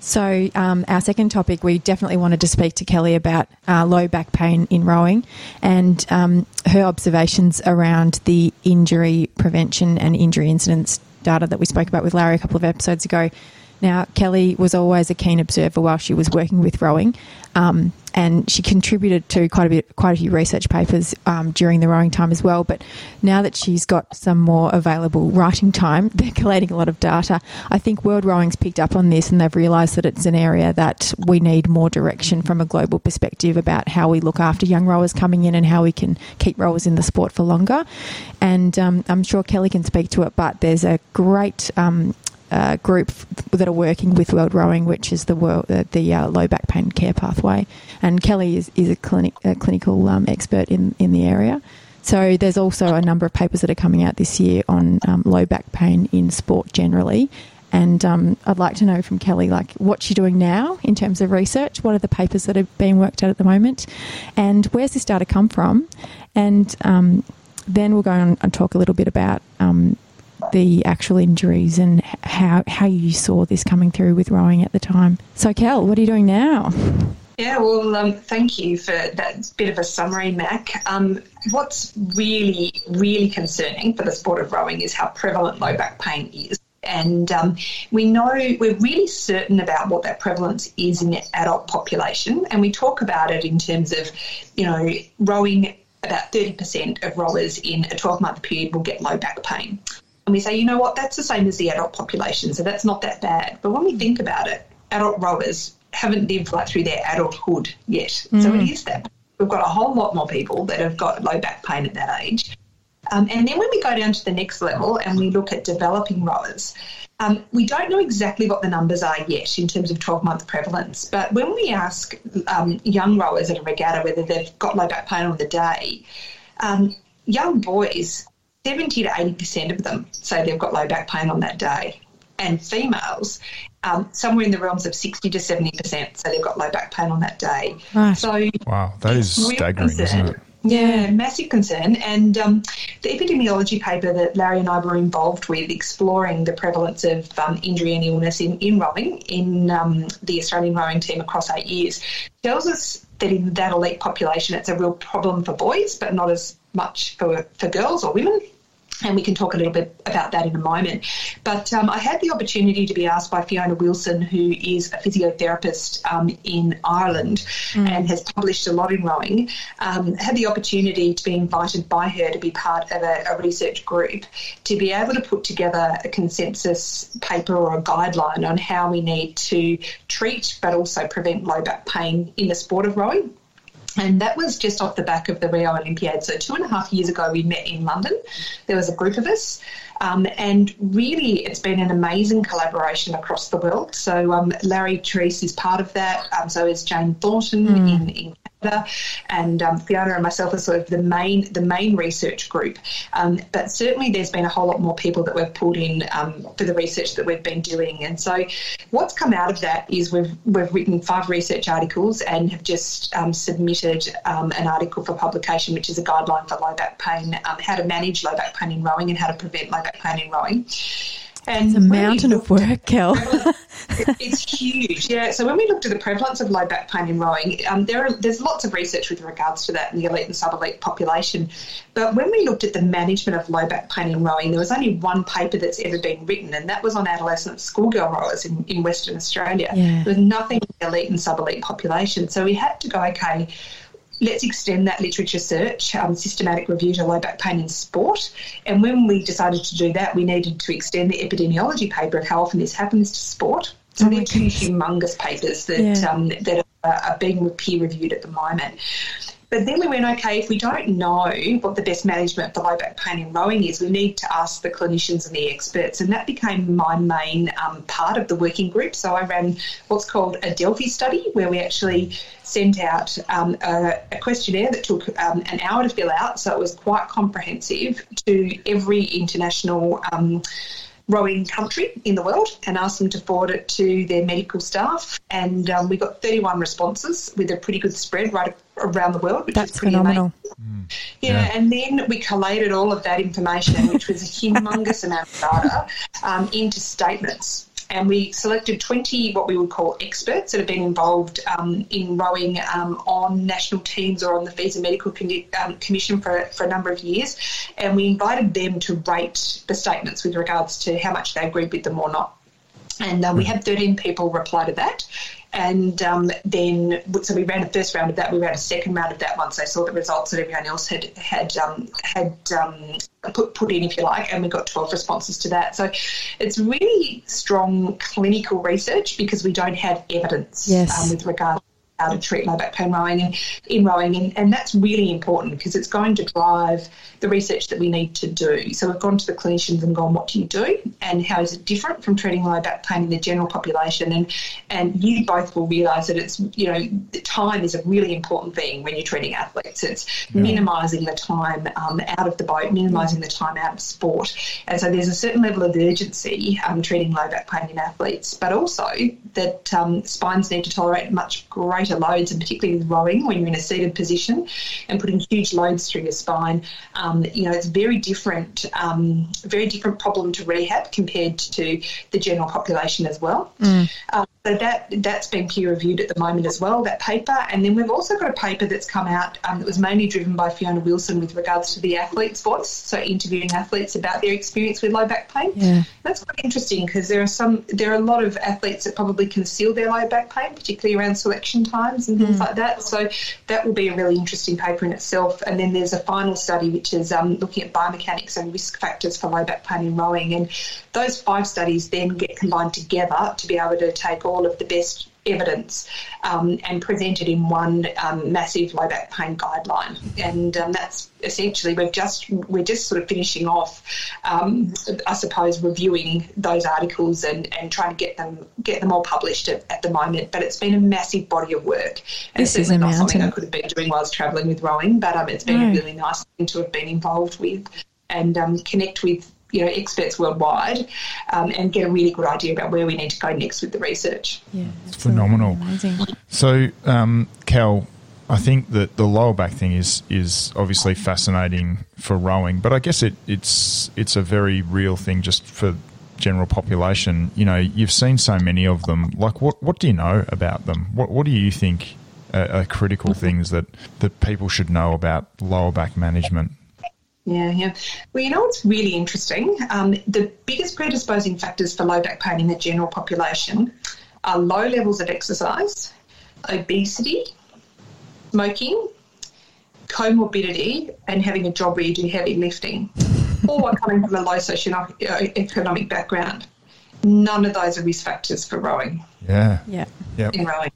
So um, our second topic, we definitely wanted to speak to Kelly about uh, low back pain in rowing, and um, her observations around the injury prevention and injury incidence data that we spoke about with Larry a couple of episodes ago. Now, Kelly was always a keen observer while she was working with rowing, um, and she contributed to quite a bit, quite a few research papers um, during the rowing time as well. But now that she's got some more available writing time, they're collating a lot of data. I think World Rowing's picked up on this, and they've realised that it's an area that we need more direction from a global perspective about how we look after young rowers coming in and how we can keep rowers in the sport for longer. And um, I'm sure Kelly can speak to it, but there's a great... Um, Uh, group f- that are working with World Rowing, which is the world, uh, the uh, low back pain care pathway, and Kelly is, is a clinic a clinical um, expert in, in the area. So there's also a number of papers that are coming out this year on um, low back pain in sport generally, and um, I'd like to know from Kelly, like, what's she doing now in terms of research? What are the papers that are being worked out at the moment, and where's this data come from? And um, then we'll go on and talk a little bit about Um, the actual injuries and how how you saw this coming through with rowing at the time. So, Kel, what are you doing now? Yeah, well, um, thank you for that bit of a summary, Mac. Um, what's really, really concerning for the sport of rowing is how prevalent low back pain is. And um, we know, we're really certain about what that prevalence is in the adult population. And we talk about it in terms of, you know, rowing, about thirty percent of rowers in a twelve-month period will get low back pain. And we say, you know what, that's the same as the adult population, so that's not that bad. But when we think about it, adult rowers haven't lived right through their adulthood yet. Mm. So it is that. We've got a whole lot more people that have got low back pain at that age. Um, and then when we go down to the next level and we look at developing rowers, um, we don't know exactly what the numbers are yet in terms of twelve-month prevalence. But when we ask um, young rowers at a regatta whether they've got low back pain on the day, um, young boys, seventy to eighty percent of them say they've got low back pain on that day. And females, um, somewhere in the realms of sixty to seventy percent say they've got low back pain on that day. Right. So wow, that is staggering, isn't it? Yeah, massive concern. And um, the epidemiology paper that Larry and I were involved with exploring the prevalence of um, injury and illness in, in rowing in um, the Australian rowing team across eight years tells us that in that elite population it's a real problem for boys but not as much for, for girls or women. And we can talk a little bit about that in a moment. But um, I had the opportunity to be asked by Fiona Wilson, who is a physiotherapist um, in Ireland mm. and has published a lot in rowing, um, had the opportunity to be invited by her to be part of a, a research group to be able to put together a consensus paper or a guideline on how we need to treat but also prevent low back pain in the sport of rowing. And that was just off the back of the Rio Olympiad. So two and a half years ago, we met in London. There was a group of us. Um, and really, it's been an amazing collaboration across the world. So um, Larry Treese is part of that. Um, so is Jane Thornton mm. in, in Canada. And um, Fiona and myself are sort of the main the main research group. Um, but certainly there's been a whole lot more people that we've pulled in um, for the research that we've been doing. And so what's come out of that is we've, we've written five research articles and have just um, submitted Um, an article for publication, which is a guideline for low back pain, um, how to manage low back pain in rowing and how to prevent low back pain in rowing. And it's a mountain of work, Kel. It's huge, yeah. So when we looked at the prevalence of low back pain in rowing, um, there are, there's lots of research with regards to that in the elite and sub-elite population. But when we looked at the management of low back pain in rowing, there was only one paper that's ever been written, and that was on adolescent schoolgirl rowers in, in Western Australia. Yeah. There was nothing in the elite and sub-elite population. So we had to go, okay, let's extend that literature search, um, systematic review to low back pain in sport. And when we decided to do that, we needed to extend the epidemiology paper of how often this happens to sport. So oh they're two humongous papers that yeah. um, that are, are being peer-reviewed at the moment. But then we went, okay, if we don't know what the best management for low back pain in rowing is, we need to ask the clinicians and the experts. And that became my main um, part of the working group. So I ran what's called a Delphi study, where we actually sent out um, a, a questionnaire that took um, an hour to fill out. So it was quite comprehensive to every international um rowing country in the world and asked them to forward it to their medical staff. And um, we got thirty-one responses with a pretty good spread right around the world, which is pretty phenomenal. Amazing. Mm, yeah, yeah, and then we collated all of that information, which was a humongous amount of data, um, into statements. And we selected twenty what we would call experts that have been involved um, in rowing um, on national teams or on the FISA Medical Condi- um, Commission for, for a number of years. And we invited them to rate the statements with regards to how much they agreed with them or not. And uh, we had thirteen people reply to that. And um, then, so we ran a first round of that. We ran a second round of that once they saw the results that everyone else had had um, had um, put put in, if you like, and we got twelve responses to that. So it's really strong clinical research because we don't have evidence yes. um, with regard to how to treat low back pain rowing and in rowing, and, and that's really important because it's going to drive the research that we need to do. So we've gone to the clinicians and gone, what do you do and how is it different from treating low back pain in the general population? And and you both will realise that it's, you know, time is a really important thing when you're treating athletes. It's yeah. minimising the time um, out of the boat, minimising the time out of sport. And so there's a certain level of urgency um, treating low back pain in athletes, but also that um, spines need to tolerate much greater loads, and particularly with rowing when you're in a seated position and putting huge loads through your spine, um, you know, it's very different, um, very different problem to rehab compared to the general population as well. Mm. Um, so that, that's been peer reviewed at the moment as well, that paper. And then we've also got a paper that's come out um, that was mainly driven by Fiona Wilson with regards to the athlete's voice, so interviewing athletes about their experience with low back pain. Yeah. That's quite interesting because there are some, there are a lot of athletes that probably conceal their low back pain, particularly around selection time. times and things mm. like that. So that will be a really interesting paper in itself. And then there's a final study which is um, looking at biomechanics and risk factors for low back pain in rowing. And those five studies then get combined together to be able to take all of the best evidence um, and present it in one um, massive low back pain guideline. And um, that's essentially we've just we're just sort of finishing off, um, I suppose, reviewing those articles and, and trying to get them get them all published at, at the moment. But it's been a massive body of work. And this is a mountain. Not something I could have been doing while I was travelling with rowing, but um, it's been no. a really nice thing to have been involved with and um, connect with, you know, experts worldwide um, and get a really good idea about where we need to go next with the research. Yeah, it's phenomenal. Amazing. So, um, Cal, I think that the lower back thing is is obviously fascinating for rowing, but I guess it, it's it's a very real thing just for general population. You know, you've seen so many of them. Like, what, what do you know about them? What what do you think are, are critical things that, that people should know about lower back management? Yeah, yeah. Well, you know what's really interesting? Um, the biggest predisposing factors for low back pain in the general population are low levels of exercise, obesity, smoking, comorbidity, and having a job where you do heavy lifting, all while coming from a low socioeconomic background. None of those are risk factors for rowing. Yeah. Yeah. Yep. In rowing.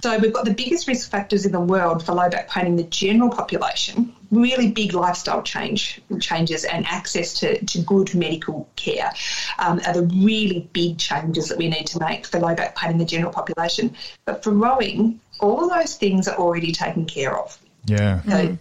So we've got the biggest risk factors in the world for low back pain in the general population, really big lifestyle change changes and access to, to good medical care um, are the really big changes that we need to make for low back pain in the general population. But for rowing, all of those things are already taken care of. Yeah. So, mm.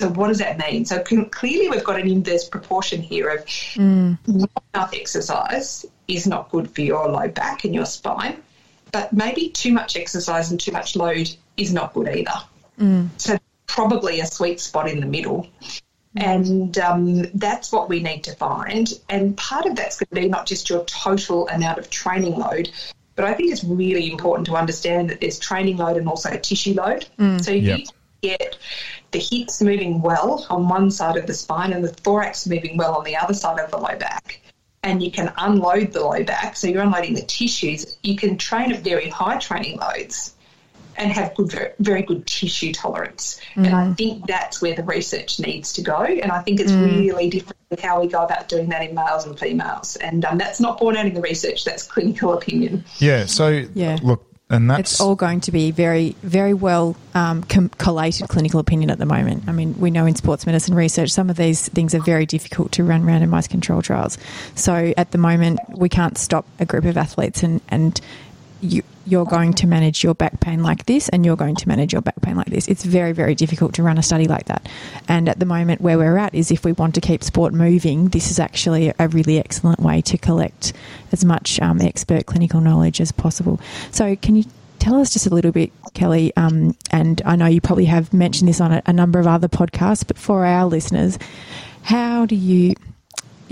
so what does that mean? So can, clearly we've got an inverse proportion here of mm. not enough exercise is not good for your low back and your spine. But maybe too much exercise and too much load is not good either. Mm. So probably a sweet spot in the middle. And um, that's what we need to find. And part of that's going to be not just your total amount of training load, but I think it's really important to understand that there's training load and also tissue load. Mm. So you yep. get the hips moving well on one side of the spine and the thorax moving well on the other side of the low back. And you can unload the low back, so you're unloading the tissues. You can train at very high training loads and have good, very good tissue tolerance. Mm. And I think that's where the research needs to go. And I think it's mm. really different with how we go about doing that in males and females. And um, that's not borne out in the research. That's clinical opinion. Yeah, so yeah. look, and that's... It's all going to be very, very well um, com- collated clinical opinion at the moment. I mean, we know in sports medicine research some of these things are very difficult to run randomised control trials. So at the moment we can't stop a group of athletes and, and you, you're going to manage your back pain like this and you're going to manage your back pain like this. It's very, very difficult to run a study like that. And at the moment where we're at is if we want to keep sport moving, this is actually a really excellent way to collect as much um, expert clinical knowledge as possible. So can you tell us just a little bit, Kelly, um, and I know you probably have mentioned this on a, a number of other podcasts, but for our listeners, how do you...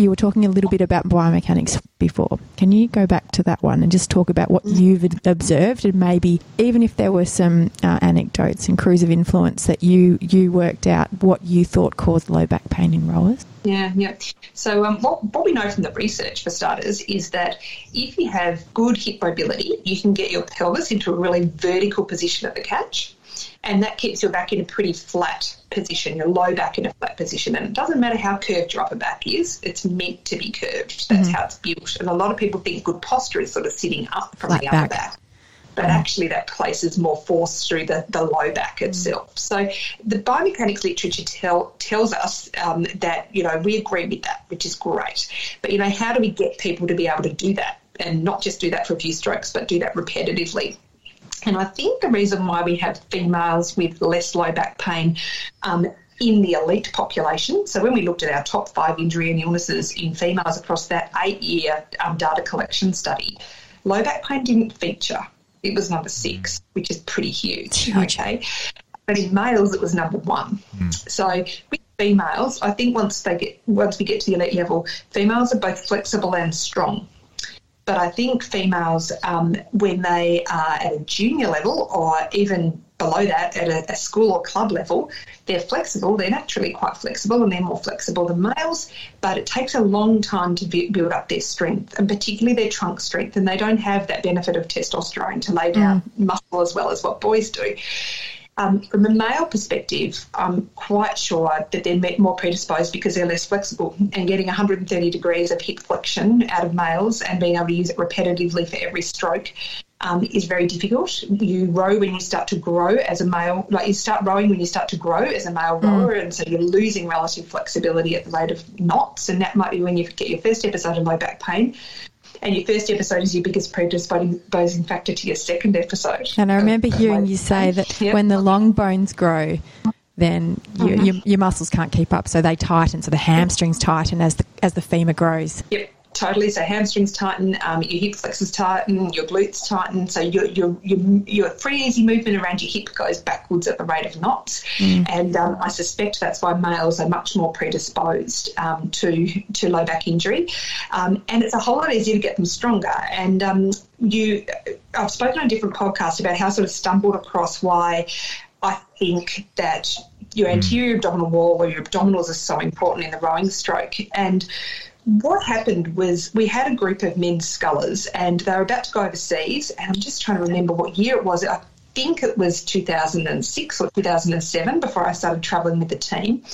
you were talking a little bit about biomechanics before. Can you go back to that one and just talk about what you've observed, and maybe even if there were some uh, anecdotes and crews of influence that you, you worked out what you thought caused low back pain in rollers? Yeah, yeah. So um, what, what we know from the research, for starters, is that if you have good hip mobility, you can get your pelvis into a really vertical position at the catch, and that keeps your back in a pretty flat position, your low back in a flat position. And it doesn't matter how curved your upper back is, it's meant to be curved. That's mm-hmm. how it's built. And a lot of people think good posture is sort of sitting up from flat the upper back. back. But mm-hmm. actually that places more force through the, the low back itself. Mm-hmm. So the biomechanics literature tell, tells us um, that, you know, we agree with that, which is great. But, you know, how do we get people to be able to do that, and not just do that for a few strokes but do that repetitively? And I think the reason why we have females with less low back pain um, in the elite population, so when we looked at our top five injury and illnesses in females across that eight-year um, data collection study, low back pain didn't feature. It was number six, which is pretty huge, huge. Okay? But in males, it was number one. Mm. So with females, I think once they get once we get to the elite level, females are both flexible and strong. But I think females, um, when they are at a junior level or even below that at a, a school or club level, they're flexible. They're naturally quite flexible, and they're more flexible than males. But it takes a long time to be, build up their strength, and particularly their trunk strength. And they don't have that benefit of testosterone to lay down mm. muscle as well as what boys do. Um, from a male perspective, I'm quite sure that they're more predisposed because they're less flexible, and getting one hundred thirty degrees of hip flexion out of males and being able to use it repetitively for every stroke um, is very difficult. You row when you start to grow as a male, like you start rowing when you start to grow as a male mm. rower, and so you're losing relative flexibility at the rate of knots, and that might be when you get your first episode of low back pain. And your first episode is your biggest predisposing factor to your second episode. And I remember hearing you say that yep. when the long bones grow, then you, uh-huh. your, your muscles can't keep up, so they tighten. So the hamstrings tighten as the as the femur grows. Yep, totally. So hamstrings tighten, um, your hip flexors tighten, your glutes tighten. So your your your, your free easy movement around your hip goes backwards at the rate of knots. Mm. And um, I suspect that's why males are much more predisposed um, to to low back injury. Um, and it's a whole lot easier to get them stronger. And um, you, I've spoken on different podcasts about how I sort of stumbled across why I think that your mm. anterior abdominal wall or your abdominals are so important in the rowing stroke. And what happened was we had a group of men's scullers, and they were about to go overseas, and I'm just trying to remember what year it was. I think it was two thousand six or two thousand seven before I started travelling with the team,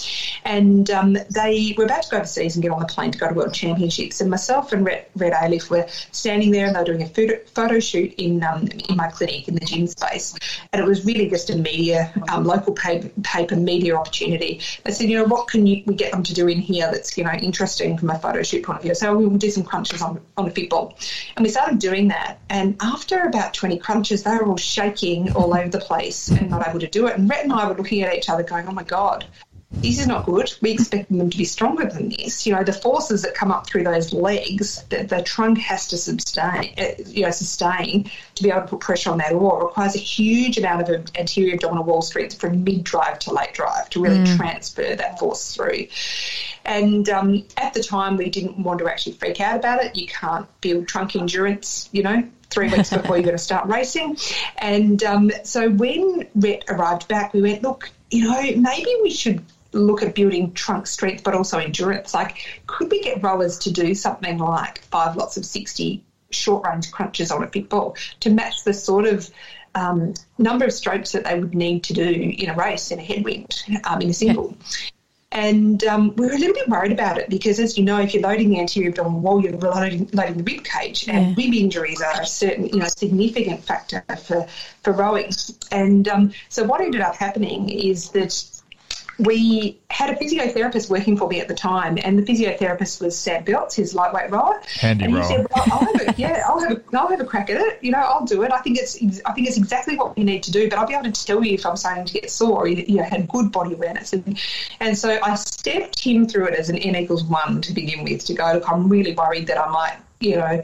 and um, they were about to go overseas and get on the plane to go to World Championships, and myself and Rhett, Rhett Ayliffe were standing there, and they were doing a photo, photo shoot in um, in my clinic in the gym space, and it was really just a media, um, local paper, paper media opportunity. They said, you know, what can you, we get them to do in here that's, you know, interesting from a photo shoot point of view? So we'll do some crunches on, on a fit ball, and we started doing that, and after about twenty crunches, they were all shaking all over the place and not able to do it. And Rhett and I were looking at each other going, oh, my God, this is not good. We expected them to be stronger than this. You know, the forces that come up through those legs, the, the trunk has to sustain, you know, sustain to be able to put pressure on that wall. It requires a huge amount of anterior abdominal wall strength from mid-drive to late drive to really mm. transfer that force through. And um, at the time, we didn't want to actually freak out about it. You can't build trunk endurance, you know, three weeks before you're going to start racing. And um, so when Rhett arrived back, we went, look, you know, maybe we should look at building trunk strength but also endurance. Like, could we get rowers to do something like five lots of sixty short-range crunches on a fit ball to match the sort of um, number of strokes that they would need to do in a race, in a headwind, um, in a single? And um, we were a little bit worried about it because, as you know, if you're loading the anterior abdominal wall, you're loading, loading the rib cage, and yeah. rib injuries are a certain, you know, significant factor for, for rowing. And um, so what ended up happening is that we had a physiotherapist working for me at the time, and the physiotherapist was Sam Beltz, his lightweight rower. Handy and he rower. said, well, I'll have a, yeah, I'll have, a, I'll have a crack at it. You know, I'll do it. I think it's I think it's exactly what we need to do, but I'll be able to tell you if I'm starting to get sore. You know, had good body awareness. And, and so I stepped him through it as an N equals one to begin with, to go, look, I'm really worried that I might you know,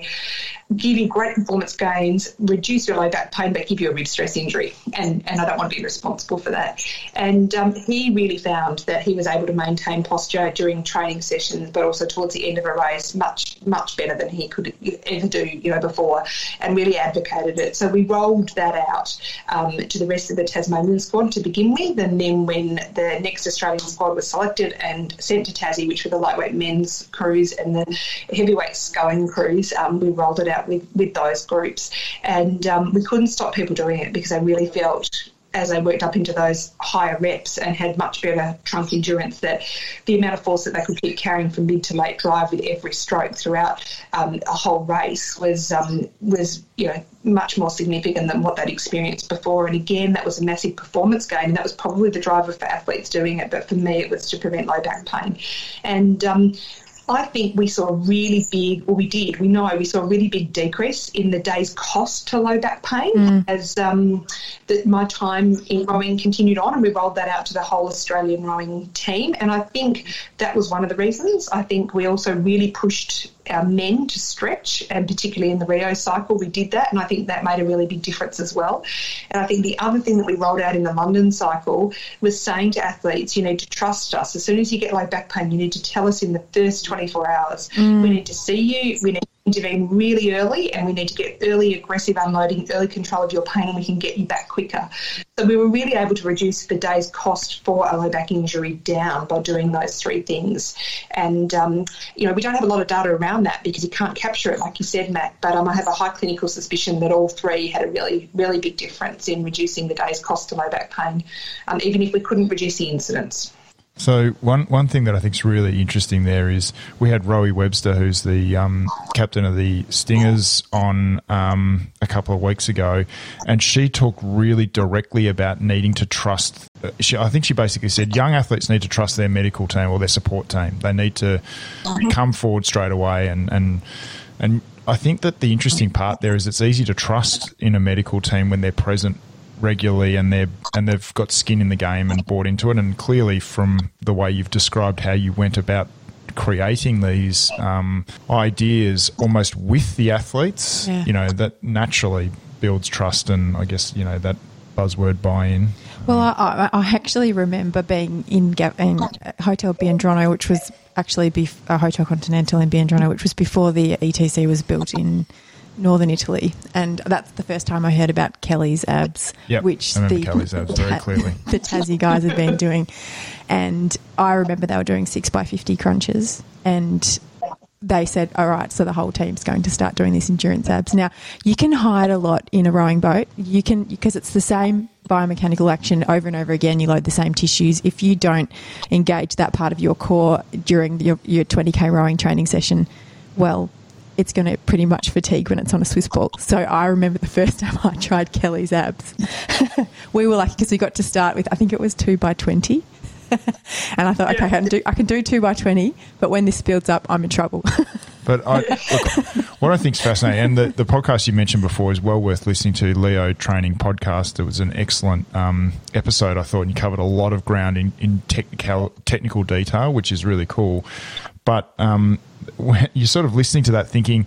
give you great performance gains, reduce your low back pain, but give you a rib stress injury. And, and I don't want to be responsible for that. And um, he really found that he was able to maintain posture during training sessions, but also towards the end of a race, much, much better than he could ever do, you know, before, and really advocated it. So we rolled that out um, to the rest of the Tasmanian squad to begin with. And then when the next Australian squad was selected and sent to Tassie, which were the lightweight men's crews and the heavyweight sculling crews, um, we rolled it out With, with those groups, and um, we couldn't stop people doing it because they really felt, as they worked up into those higher reps and had much better trunk endurance, that the amount of force that they could keep carrying from mid to late drive with every stroke throughout um, a whole race was um, was you know much more significant than what they'd experienced before. And again, that was a massive performance gain, and that was probably the driver for athletes doing it. But for me, it was to prevent low back pain, and. Um, I think we saw a really big, or we did, we know we saw a really big decrease in the day's cost to low back pain mm. as um, the, my time in rowing continued on, and we rolled that out to the whole Australian rowing team. And I think that was one of the reasons. I think we also really pushed our men to stretch, and particularly in the Rio cycle we did that, and I think that made a really big difference as well. And I think the other thing that we rolled out in the London cycle was saying to athletes, you need to trust us. As soon as you get low back pain, you need to tell us in the first twenty-four hours. Mm. We need to see you, we need to intervene really early, and we need to get early aggressive unloading, early control of your pain, and we can get you back quicker. So we were really able to reduce the day's cost for a low back injury down by doing those three things. And, um, you know, we don't have a lot of data around that because you can't capture it, like you said, Matt, but um, I have a high clinical suspicion that all three had a really, really big difference in reducing the day's cost to low back pain, um, even if we couldn't reduce the incidence. So one, one thing that I think is really interesting there is we had Rowie Webster, who's the um, captain of the Stingers, on um, a couple of weeks ago, and she talked really directly about needing to trust. She, I think she basically said young athletes need to trust their medical team or their support team. They need to come forward straight away and and and I think that the interesting part there is it's easy to trust in a medical team when they're present regularly and they're and they've got skin in the game and bought into it. And clearly from the way you've described how you went about creating these um, ideas almost with the athletes, yeah. you know, that naturally builds trust and I guess, you know, that buzzword buy-in. Well, I, I actually remember being in, in Hotel Biondrono, which was actually bef- uh, Hotel Continental in Biondrono, which was before the E T C was built in Northern Italy, and that's the first time I heard about Kelly's abs, yep, which I the, Kelly's abs very clearly. the Tassie guys had been doing. And I remember they were doing six by fifty crunches, and they said, all right, so the whole team's going to start doing these endurance abs. Now, you can hide a lot in a rowing boat. You can, because it's the same biomechanical action over and over again. You load the same tissues. If you don't engage that part of your core during your, your twenty K rowing training session, well, it's going to pretty much fatigue when it's on a Swiss ball. So I remember the first time I tried Kelly's abs. We were lucky because we got to start with, I think it was two by twenty. And I thought, yeah. okay, I can do, I can do two by twenty, but when this builds up, I'm in trouble. But I, look, what I think is fascinating, and the, the podcast you mentioned before is well worth listening to, Leo Training Podcast. It was an excellent um, episode, I thought, and you covered a lot of ground in, in technical, technical detail, which is really cool. But um, you're sort of listening to that thinking,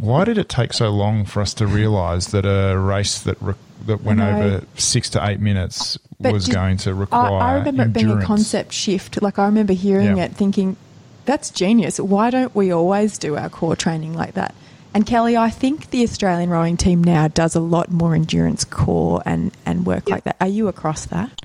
why did it take so long for us to realise that a race that re- that went over six to eight minutes but was did, going to require I, I remember endurance. It being a concept shift. Like I remember hearing yeah. it thinking, that's genius. Why don't we always do our core training like that? And Kelly, I think the Australian rowing team now does a lot more endurance core and, and work yeah. like that. Are you across that?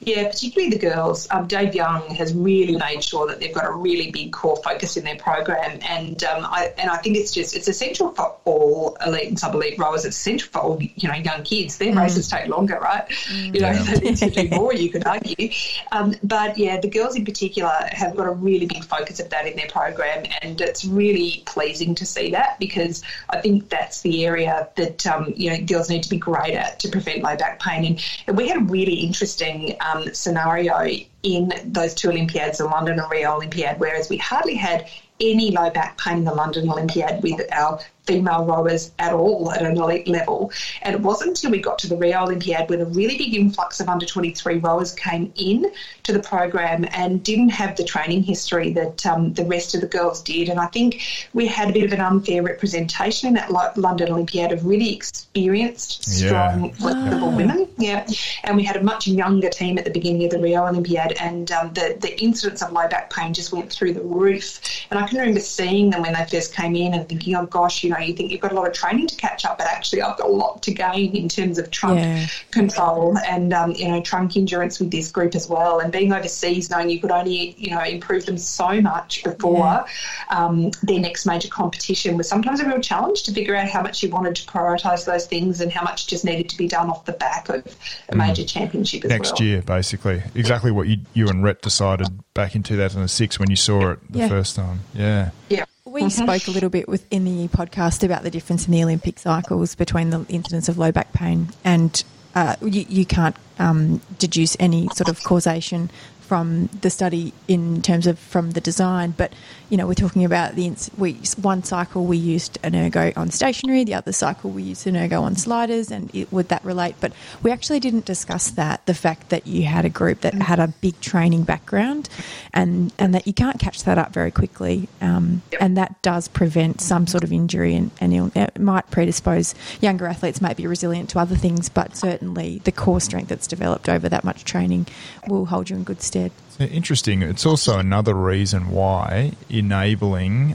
Yeah, particularly the girls. Um, Dave Young has really made sure that they've got a really big core focus in their program, and um, I and I think it's just it's essential for all elite and sub-elite rowers. It's essential for all you know young kids. Their mm. races take longer, right? Mm. You know, yeah. they need to do more. You could argue, um, but yeah, the girls in particular have got a really big focus of that in their program, and it's really pleasing to see that because I think that's the area that um, you know girls need to be great at to prevent low back pain. And, and we had a really interesting. Um, Um, scenario in those two Olympiads, the London and Rio Olympiad, whereas we hardly had any low back pain in the London Olympiad with our female rowers at all at an elite level. And it wasn't until we got to the Rio Olympiad when a really big influx of under twenty-three rowers came in to the program and didn't have the training history that um, the rest of the girls did. And I think we had a bit of an unfair representation in that London Olympiad of really experienced, strong, yeah. flexible ah. women. Yeah, and we had a much younger team at the beginning of the Rio Olympiad, and um, the, the incidence of low back pain just went through the roof. And I can remember seeing them when they first came in and thinking, oh, gosh, you know, you think you've got a lot of training to catch up, but actually I've got a lot to gain in terms of trunk yeah. control and, um, you know, trunk endurance with this group as well. And being overseas, knowing you could only, you know, improve them so much before yeah. um, their next major competition was sometimes a real challenge to figure out how much you wanted to prioritise those things and how much just needed to be done off the back of a major mm. championship as next well. Next year, basically. Exactly what you, you and Rhett decided back in two thousand six when you saw it the yeah. first time. Yeah. Yeah. We mm-hmm. spoke a little bit within the podcast about the difference in the Olympic cycles between the incidence of low back pain and uh, you, you can't um, deduce any sort of causation from the study in terms of from the design. But, you know, we're talking about the we, one cycle we used an ergo on stationary, the other cycle we used an ergo on sliders, and it, would that relate? But we actually didn't discuss that, the fact that you had a group that had a big training background and, and that you can't catch that up very quickly. Um, and that does prevent some sort of injury and, and it might predispose younger athletes might be resilient to other things, but certainly the core strength that's developed over that much training will hold you in good stead. Interesting. It's also another reason why enabling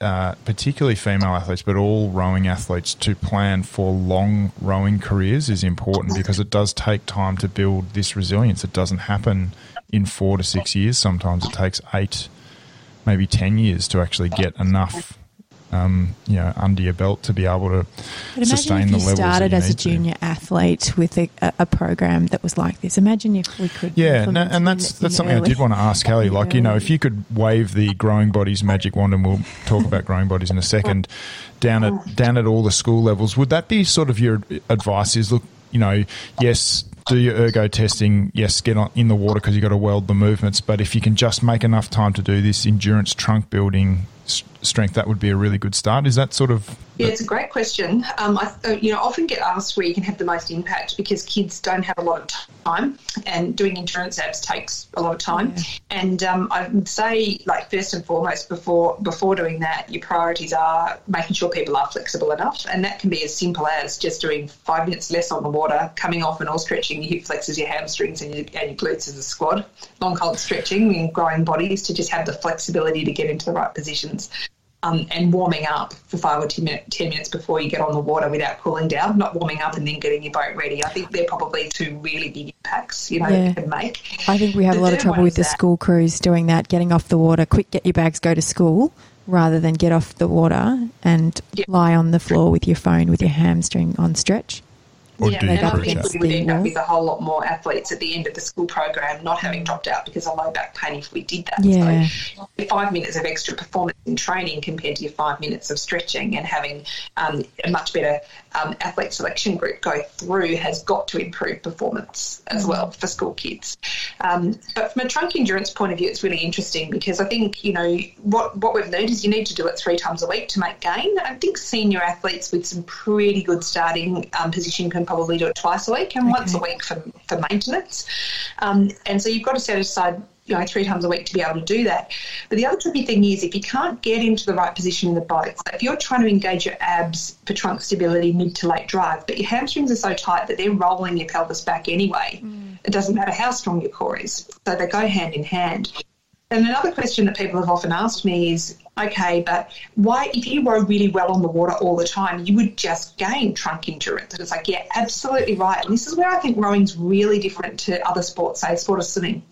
uh, particularly female athletes but all rowing athletes to plan for long rowing careers is important, because it does take time to build this resilience. It doesn't happen in four to six years. Sometimes it takes eight, maybe ten years to actually get enough Um, you know, under your belt to be able to but sustain the levels. Imagine if you started you as a junior to. athlete with a, a program that was like this. Imagine if we could. Yeah, no, and that's that's something early. I did want to ask Kelly. Like, you know, if you could wave the Growing Bodies magic wand, and we'll talk about Growing Bodies in a second, down at down at all the school levels, would that be sort of your advice? Is look, you know, yes. Do your ergo testing, yes, get on in the water because you've got to weld the movements, but if you can just make enough time to do this endurance trunk building s- strength, that would be a really good start. Is that sort of... Yeah, it's a great question. Um, I you know, often get asked where you can have the most impact, because kids don't have a lot of time, and doing endurance abs takes a lot of time. Yeah. And um, I would say, like, first and foremost, before before doing that, your priorities are making sure people are flexible enough, and that can be as simple as just doing five minutes less on the water, coming off and all stretching your hip flexors, your hamstrings, and your, and your glutes as a squad. Long hold stretching and Growing Bodies to just have the flexibility to get into the right positions. Um, and warming up for five or ten, minute, ten minutes before you get on the water without cooling down, not warming up and then getting your boat ready. I think they're probably two really big impacts, you know, yeah. you can make. I think we have the a lot of trouble with the that. school crews doing that, getting off the water, quick, get your bags, go to school, rather than get off the water and yeah. lie on the floor with your phone with your hamstring on stretch. Or yeah, and I think we would end up with a whole lot more athletes at the end of the school program not having dropped out because of low back pain if we did that. Yeah. So five minutes of extra performance in training compared to your five minutes of stretching, and having um, a much better um, athlete selection group go through has got to improve performance as well for school kids. Um, but from a trunk endurance point of view, it's really interesting, because I think, you know, what, what we've learned is you need to do it three times a week to make gain. I think senior athletes with some pretty good starting um, position can probably do it twice a week and okay. once a week for, for maintenance. Um, and so you've got to set aside, you know, three times a week to be able to do that. But the other tricky thing is, if you can't get into the right position in the boat, so if you're trying to engage your abs for trunk stability mid to late drive, but your hamstrings are so tight that they're rolling your pelvis back anyway, mm. it doesn't matter how strong your core is. So they go hand in hand. And another question that people have often asked me is, okay, but why, if you row really well on the water all the time, you would just gain trunk endurance? And it's like, yeah, absolutely right. And this is where I think rowing's really different to other sports, say sport of swimming.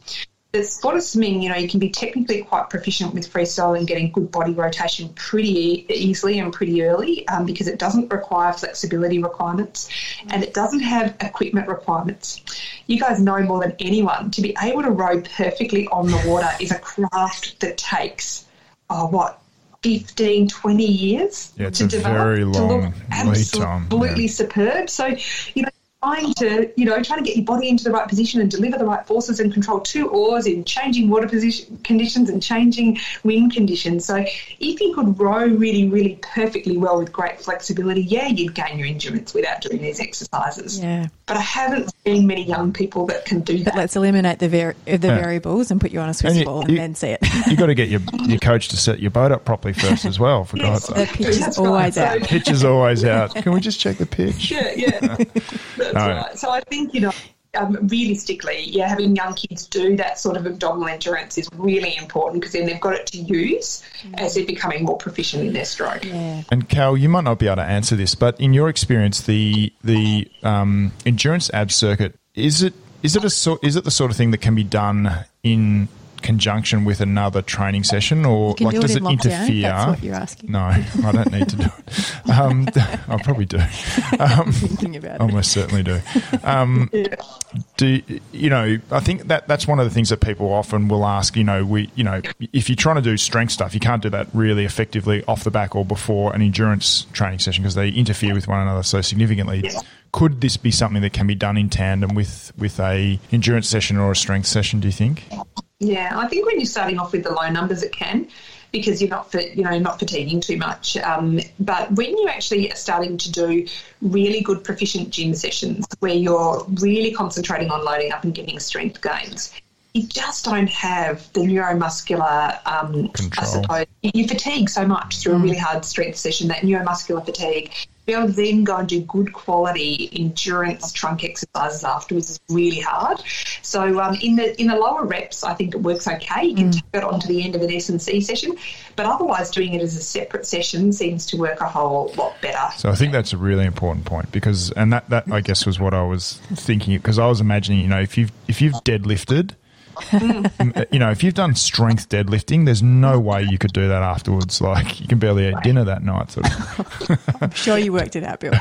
The sport of swimming, you know, you can be technically quite proficient with freestyle and getting good body rotation pretty easily and pretty early um, because it doesn't require flexibility requirements and it doesn't have equipment requirements. You guys know more than anyone, to be able to row perfectly on the water is a craft that takes, oh, what, fifteen, twenty years? Yeah, it's to a develop, very long to look lead time. Absolutely yeah. superb. So, you know, trying to, you know, trying to get your body into the right position and deliver the right forces and control two oars in changing water position conditions and changing wind conditions. So if you could row really, really perfectly well with great flexibility, yeah, you'd gain your endurance without doing these exercises. Yeah. But I haven't seen many young people that can do that. But let's eliminate the var- the yeah. variables and put you on a Swiss ball and you, then see it. You've got to get your, your coach to set your boat up properly first as well, for yes, God's sake. The pitch is always right. out. The pitch is always out. Can we just check the pitch? Yeah, yeah. That's right. right. So I think, you know, um, realistically, yeah, having young kids do that sort of abdominal endurance is really important because then they've got it to use mm. as they're becoming more proficient in their stroke. Yeah. And Cal, you might not be able to answer this, but in your experience, the the um, endurance abs circuit, is it is it a is it the sort of thing that can be done in conjunction with another training session, or like do does it, in it interfere? That's what you're asking. No, I don't need to do it. Um, I'll probably do. Um, thinking about almost it. Certainly do. Um, yeah. Do you know? I think that that's one of the things that people often will ask. You know, we, you know, if you're trying to do strength stuff, you can't do that really effectively off the back or before an endurance training session because they interfere with one another so significantly. Yeah. Could this be something that can be done in tandem with with a endurance session or a strength session? Do you think? Yeah, I think when you're starting off with the low numbers, it can, because you're not, you know, not fatiguing too much. Um, but when you actually are starting to do really good proficient gym sessions where you're really concentrating on loading up and getting strength gains, you just don't have the neuromuscular, um, I suppose, you fatigue so much through a really hard strength session, that neuromuscular fatigue. To be able to then go and do good quality endurance trunk exercises afterwards is really hard. So um, in the in the lower reps, I think it works okay. You can mm. take it on to the end of an S and C session, but otherwise doing it as a separate session seems to work a whole lot better. So I think that's a really important point because, and that, that I guess was what I was thinking, because I was imagining, you know, if you've if you've deadlifted, you know, if you've done strength deadlifting, there's no way you could do that afterwards. Like, you can barely eat dinner that night. Sort of. I'm sure you worked it out, Bill. um,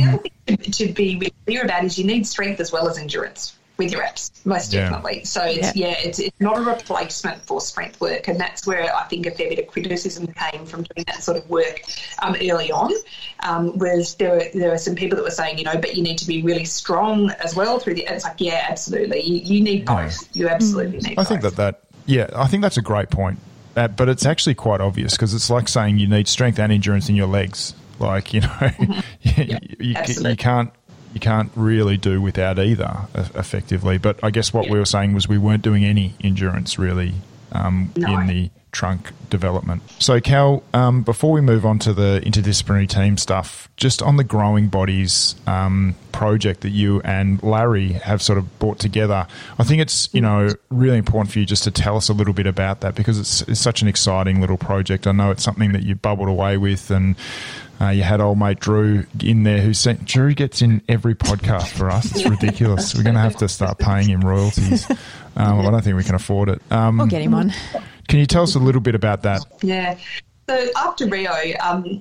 the other thing to be really clear about is you need strength as well as endurance with your reps, most definitely. Yeah. So, it's, yeah, yeah it's, it's not a replacement for strength work, and that's where I think a fair bit of criticism came from doing that sort of work um, early on, um, was there were, there were some people that were saying, you know, but you need to be really strong as well through the – it's like, yeah, absolutely. You, you need both. No. You absolutely mm. need I both. I think that that – yeah, I think that's a great point, uh, but it's actually quite obvious because it's like saying you need strength and endurance in your legs. Like, you know, mm-hmm. you, yeah, you, you, you can't – you can't really do without either, effectively. But I guess what yeah. we were saying was we weren't doing any endurance really um, no. in the trunk development. So, Cal, um, before we move on to the interdisciplinary team stuff, just on the Growing Bodies um, project that you and Larry have sort of brought together, I think it's, you know, really important for you just to tell us a little bit about that because it's, it's such an exciting little project. I know it's something that you bubbled away with, and Uh, you had old mate Drew in there who sent – Drew gets in every podcast for us. It's ridiculous. We're going to have to start paying him royalties. Um, well, I don't think we can afford it. Um, we'll get him on. Can you tell us a little bit about that? Yeah. So after Rio, um,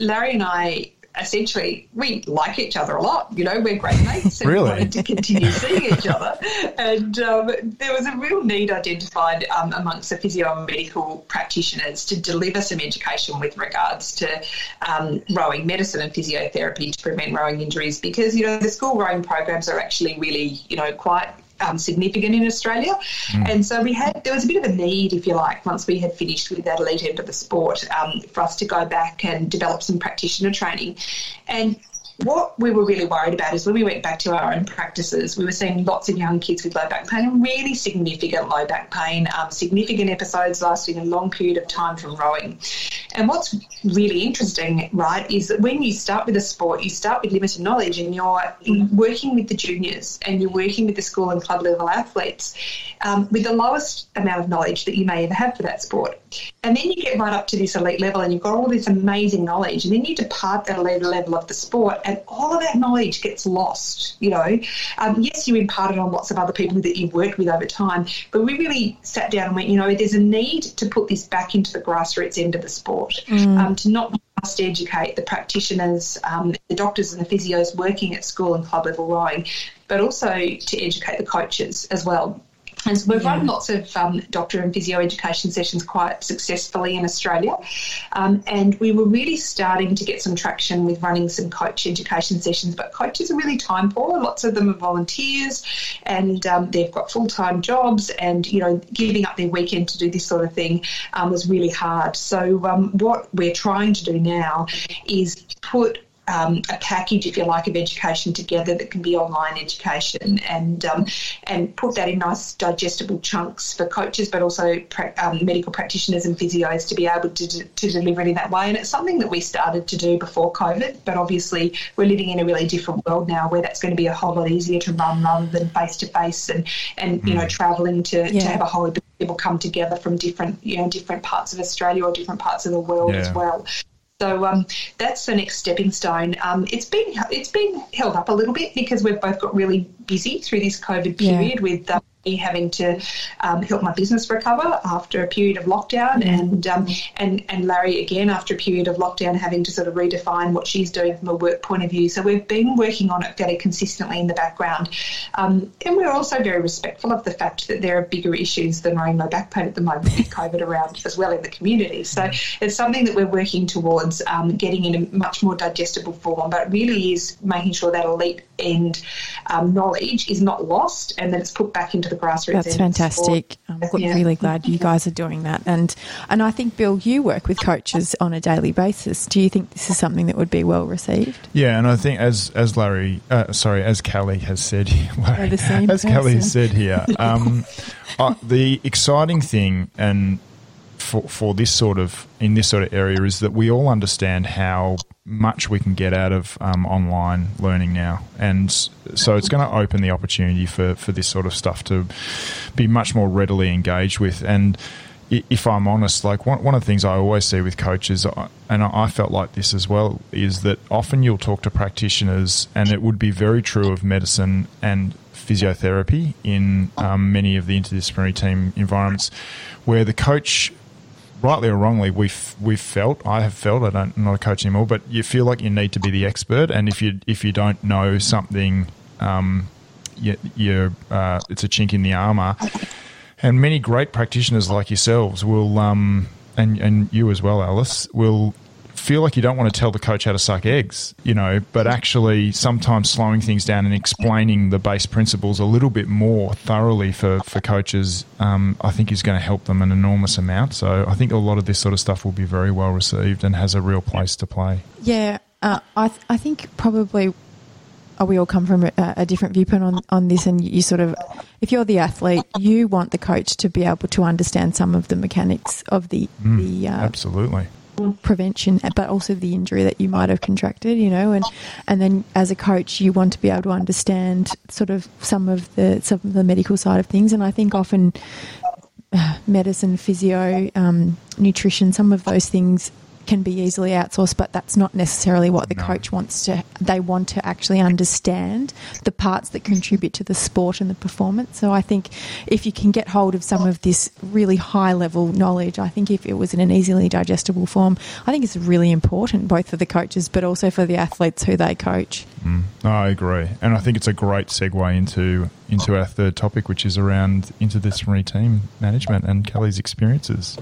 Larry and I – essentially, we like each other a lot. You know, we're great mates and really? wanted to continue seeing each other. And um, there was a real need identified um, amongst the physio and medical practitioners to deliver some education with regards to um, rowing medicine and physiotherapy to prevent rowing injuries because, you know, the school rowing programs are actually really, you know, quite Um, significant in Australia, mm. and so we had there was a bit of a need, if you like, once we had finished with that elite end of the sport, um, for us to go back and develop some practitioner training. And what we were really worried about is when we went back to our own practices, we were seeing lots of young kids with low back pain, really significant low back pain, um, significant episodes lasting a long period of time from rowing. And what's really interesting, right, is that when you start with a sport, you start with limited knowledge and you're working with the juniors and you're working with the school and club level athletes um, with the lowest amount of knowledge that you may ever have for that sport. And then you get right up to this elite level and you've got all this amazing knowledge, and then you depart that elite level of the sport and all of that knowledge gets lost, you know. Um, yes, you imparted on lots of other people that you've worked with over time, but we really sat down and went, you know, there's a need to put this back into the grassroots end of the sport, mm. um, to not just educate the practitioners, um, the doctors and the physios working at school and club level rowing, but also to educate the coaches as well. And so we've yeah. run lots of um, doctor and physio education sessions quite successfully in Australia, um, and we were really starting to get some traction with running some coach education sessions, but coaches are really time poor. Lots of them are volunteers and um, they've got full-time jobs, and, you know, giving up their weekend to do this sort of thing um, was really hard. So um, what we're trying to do now is put Um, a package, if you like, of education together that can be online education, and um, and put that in nice digestible chunks for coaches, but also pra- um, medical practitioners and physios to be able to, d- to deliver it in that way. And it's something that we started to do before COVID, but obviously we're living in a really different world now where that's going to be a whole lot easier to run rather than face to face, and and mm. you know, travelling to, yeah. to have a whole heap of people come together from different you know different parts of Australia or different parts of the world yeah. as well. So um, that's the next stepping stone. Um, it's been it's been held up a little bit because we've both got really busy through this COVID period yeah. with um, me having to um, help my business recover after a period of lockdown, yeah. and um, and and Larry again after a period of lockdown having to sort of redefine what she's doing from a work point of view. So we've been working on it fairly consistently in the background, um, and we're also very respectful of the fact that there are bigger issues than running low back pain at the moment with COVID around as well in the community. So it's something that we're working towards um, getting in a much more digestible form, but it really is making sure that elite end um, knowledge is not lost and that it's put back into the grassroots. That's fantastic. Or, I'm yeah. really glad you guys are doing that. And and I think, Bill, you work with coaches on a daily basis. Do you think this is something that would be well received? Yeah, and I think as as Larry, uh, sorry, as Kelly has said, Larry, the same as person. Kelly has said here, um, uh, the exciting thing and for for this sort of in this sort of area is that we all understand how much we can get out of um, online learning now, and so it's going to open the opportunity for, for this sort of stuff to be much more readily engaged with. And if I'm honest, like one, one of the things I always see with coaches, and I felt like this as well, is that often you'll talk to practitioners, and it would be very true of medicine and physiotherapy in um, many of the interdisciplinary team environments, where the coach, rightly or wrongly, we've we've felt, I have felt, I don't, I'm not a coach anymore, but you feel like you need to be the expert, and if you if you don't know something, um, you, you're uh, it's a chink in the armour. And many great practitioners like yourselves will, um, and and you as well, Alice, will feel like you don't want to tell the coach how to suck eggs, you know, but actually sometimes slowing things down and explaining the base principles a little bit more thoroughly for, for coaches, um, I think is going to help them an enormous amount. So I think a lot of this sort of stuff will be very well received and has a real place to play. Yeah, uh, I th- I think probably we all come from a, a different viewpoint on, on this, and you sort of, if you're the athlete, you want the coach to be able to understand some of the mechanics of the, mm, the uh, absolutely. prevention, but also the injury that you might have contracted, you know, and and then as a coach you want to be able to understand sort of some of the some of the medical side of things. And I think often medicine, physio, um, nutrition, some of those things can be easily outsourced, but that's not necessarily what the no. coach wants to. They want to actually understand the parts that contribute to the sport and the performance. So I think if you can get hold of some of this really high level knowledge, I think if it was in an easily digestible form, I think it's really important both for the coaches but also for the athletes who they coach. Mm, I agree, and I think it's a great segue into into our third topic, which is around interdisciplinary team management and Kelly's experiences.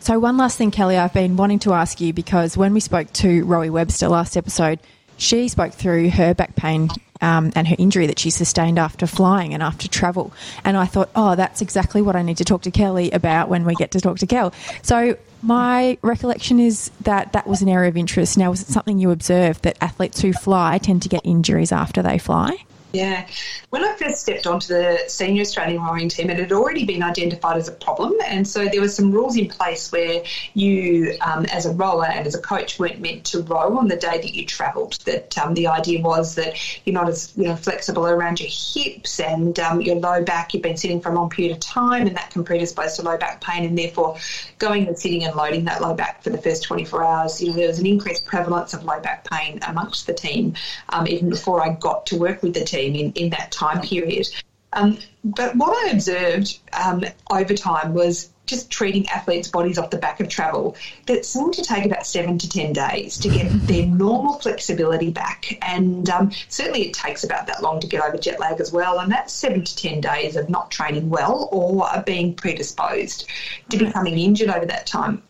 So one last thing, Kelly, I've been wanting to ask you, because when we spoke to Rowie Webster last episode, she spoke through her back pain um, and her injury that she sustained after flying and after travel. And I thought, oh, that's exactly what I need to talk to Kelly about when we get to talk to Kel. So my recollection is that that was an area of interest. Now, was it something you observed, that athletes who fly tend to get injuries after they fly? Yeah. When I first stepped onto the senior Australian rowing team, it had already been identified as a problem, and so there were some rules in place where you, um, as a rower and as a coach, weren't meant to row on the day that you travelled. That um, the idea was that you're not as you know flexible around your hips and um, your low back. You've been sitting for a long period of time, and that can predispose to low back pain, and therefore going and sitting and loading that low back for the first twenty-four hours. You know, there was an increased prevalence of low back pain amongst the team, um, even before I got to work with the team. In, in that time period. Um, but what I observed um, over time was just treating athletes' bodies off the back of travel, that's going to take about seven to ten days to get their normal flexibility back. And um, certainly it takes about that long to get over jet lag as well. And that's seven to ten days of not training well or being predisposed to becoming injured over that time.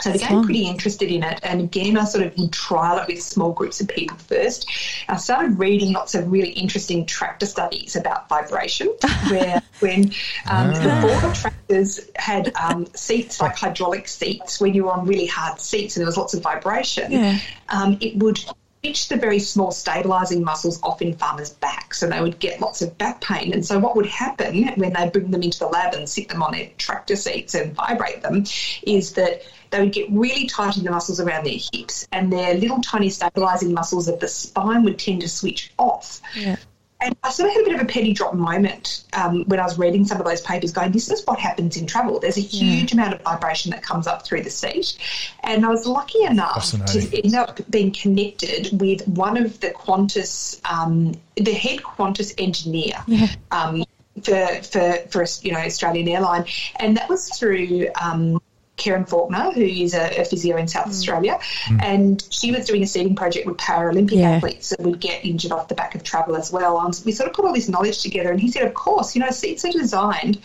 So they're getting pretty interested in it. And, again, I sort of trial it with small groups of people first. I started reading lots of really interesting tractor studies about vibration where when um, oh. the border tractors had um, seats, like hydraulic seats, when you were on really hard seats and there was lots of vibration, yeah. um, it would – pinch the very small stabilising muscles off in farmers' backs, so they would get lots of back pain. And so what would happen when they bring them into the lab and sit them on their tractor seats and vibrate them is that they would get really tight in the muscles around their hips, and their little tiny stabilising muscles of the spine would tend to switch off. Yeah. And I sort of had a bit of a penny drop moment um, when I was reading some of those papers going, this is what happens in travel. There's a huge yeah. amount of vibration that comes up through the seat. And I was lucky enough to end up being connected with one of the Qantas, um, the head Qantas engineer yeah. um, for, for, for, you know, Australian airline. And that was through um, Karen Faulkner, who is a, a physio in South mm. Australia, mm. and she was doing a seating project with Paralympic yeah. athletes that would get injured off the back of travel as well. Um, we sort of put all this knowledge together, and he said, of course, you know, seats are designed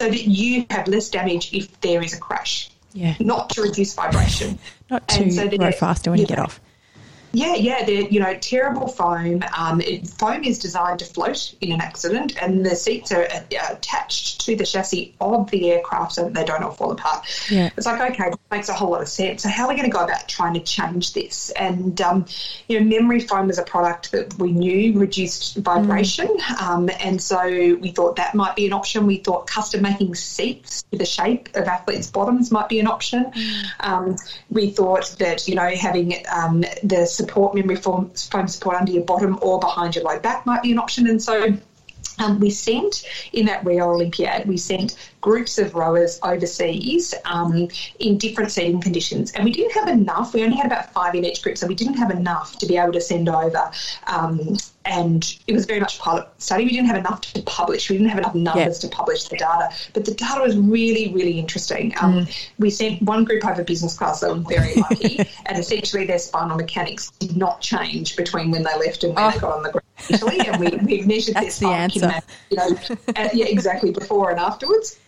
so that you have less damage if there is a crash, yeah. not to reduce vibration. Not to so go faster when yeah. you get off. Yeah, yeah, they're, you know, terrible foam. Um, it, foam is designed to float in an accident, and the seats are uh, attached to the chassis of the aircraft so that they don't all fall apart. Yeah. It's like, okay, that makes a whole lot of sense. So how are we going to go about trying to change this? And, um, you know, memory foam was a product that we knew reduced vibration, mm. um, and so we thought that might be an option. We thought custom making seats with the shape of athletes' bottoms might be an option. Mm. Um, we thought that, you know, having um, the support, memory foam, foam support under your bottom or behind your low back might be an option. And so um, we sent, in that Rio Olympiad, we sent groups of rowers overseas um, in different seating conditions. And we didn't have enough. We only had about five in each group, so we didn't have enough to be able to send over. Um, and it was very much pilot study. We didn't have enough to publish. We didn't have enough numbers yep. to publish the data. But the data was really, really interesting. Um, mm. We sent one group over business class, they were very lucky, and essentially their spinal mechanics did not change between when they left and when oh. they got on the ground initially. And we, we measured their spinal mechanics, you know, at, yeah, exactly before and afterwards.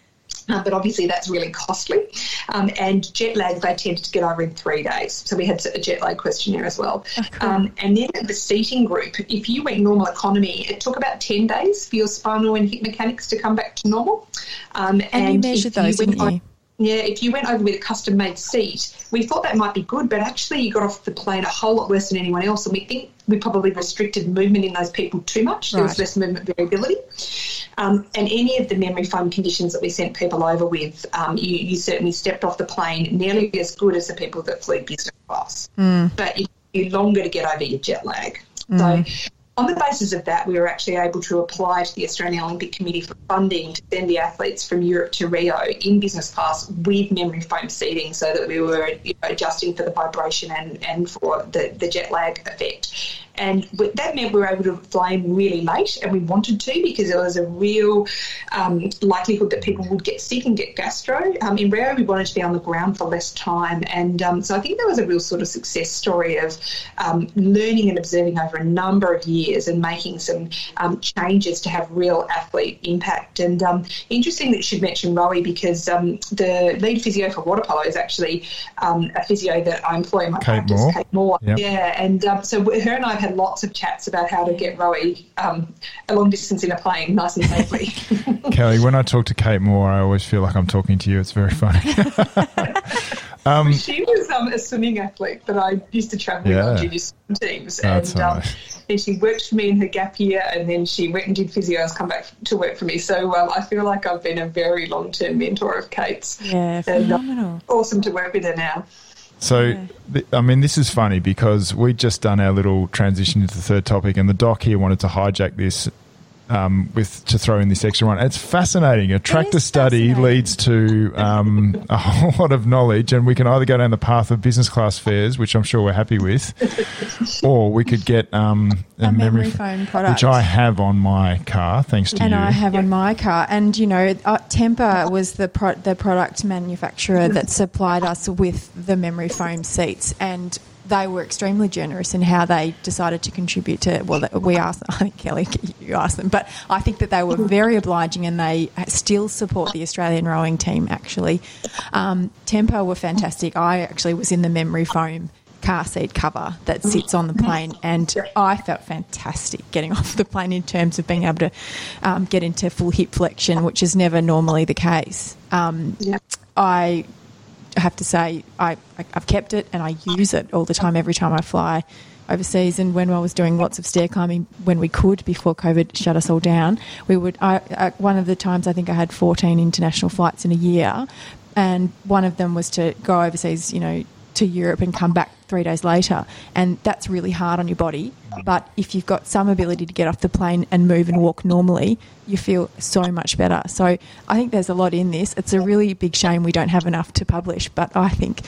Uh, but obviously that's really costly. Um, and jet lag, they tended to get over in three days. So we had a jet lag questionnaire as well. Oh, cool. um, and then the seating group, if you went normal economy, it took about ten days for your spinal and hip mechanics to come back to normal. Um, and, and you measured those, you didn't you? On, yeah, if you went over with a custom-made seat, we thought that might be good, but actually you got off the plane a whole lot worse than anyone else, and we think we probably restricted movement in those people too much. Right. There was less movement variability. Um, and any of the memory foam conditions that we sent people over with, um, you, you certainly stepped off the plane nearly as good as the people that flew business class. Mm. But it took you longer to get over your jet lag. Mm. So on the basis of that, we were actually able to apply to the Australian Olympic Committee for funding to send the athletes from Europe to Rio in business class with memory foam seating so that we were, you know, adjusting for the vibration and, and for the, the jet lag effect. And that meant we were able to fly in really late, and we wanted to because there was a real um, likelihood that people would get sick and get gastro. Um, in Rio, we wanted to be on the ground for less time. And um, so I think that was a real sort of success story of um, learning and observing over a number of years and making some um, changes to have real athlete impact. And um, interesting that you should mention Rowie, because um, the lead physio for water polo is actually um, a physio that I employ in my Kate practice, Moore. Kate Moore. Yep. Yeah, and um, so her and I have had lots of chats about how to get Rowie um, a long distance in a plane nice and safely. Kelly, when I talk to Kate Moore, I always feel like I'm talking to you. It's very funny. um, she was um, a swimming athlete that I used to travel yeah. with on junior swim teams. That's and um, then she worked for me in her gap year, and then she went and did physio and has come back to work for me. So um, I feel like I've been a very long-term mentor of Kate's. Yeah, phenomenal. And, uh, awesome to work with her now. So, I mean, this is funny because we'd just done our little transition into the third topic, and the doc here wanted to hijack this um, with to throw in this extra one. It's fascinating. A tractor study leads to um, a whole lot of knowledge, and we can either go down the path of business class fares, which I'm sure we're happy with, or we could get um, a, a memory, memory foam product, which I have on my car, thanks to and you. And I have yeah. on my car. And, you know, uh, Tempur was the, pro- the product manufacturer that supplied us with the memory foam seats, and they were extremely generous in how they decided to contribute to, well, we asked, I think, Kelly, you asked them, but I think that they were very obliging, and they still support the Australian rowing team, actually. Um, Tempur were fantastic. I actually was in the memory foam car seat cover that sits on the plane, and I felt fantastic getting off the plane in terms of being able to um, get into full hip flexion, which is never normally the case. Um, yeah. I... I have to say I, I've kept it and I use it all the time every time I fly overseas. And when I was doing lots of stair climbing when we could before COVID shut us all down, we would. I, I, one of the times I think I had fourteen international flights in a year, and one of them was to go overseas, you know, to Europe and come back three days later, and that's really hard on your body. But if you've got some ability to get off the plane and move and walk normally, you feel so much better. So I think there's a lot in this. It's a really big shame we don't have enough to publish, but I think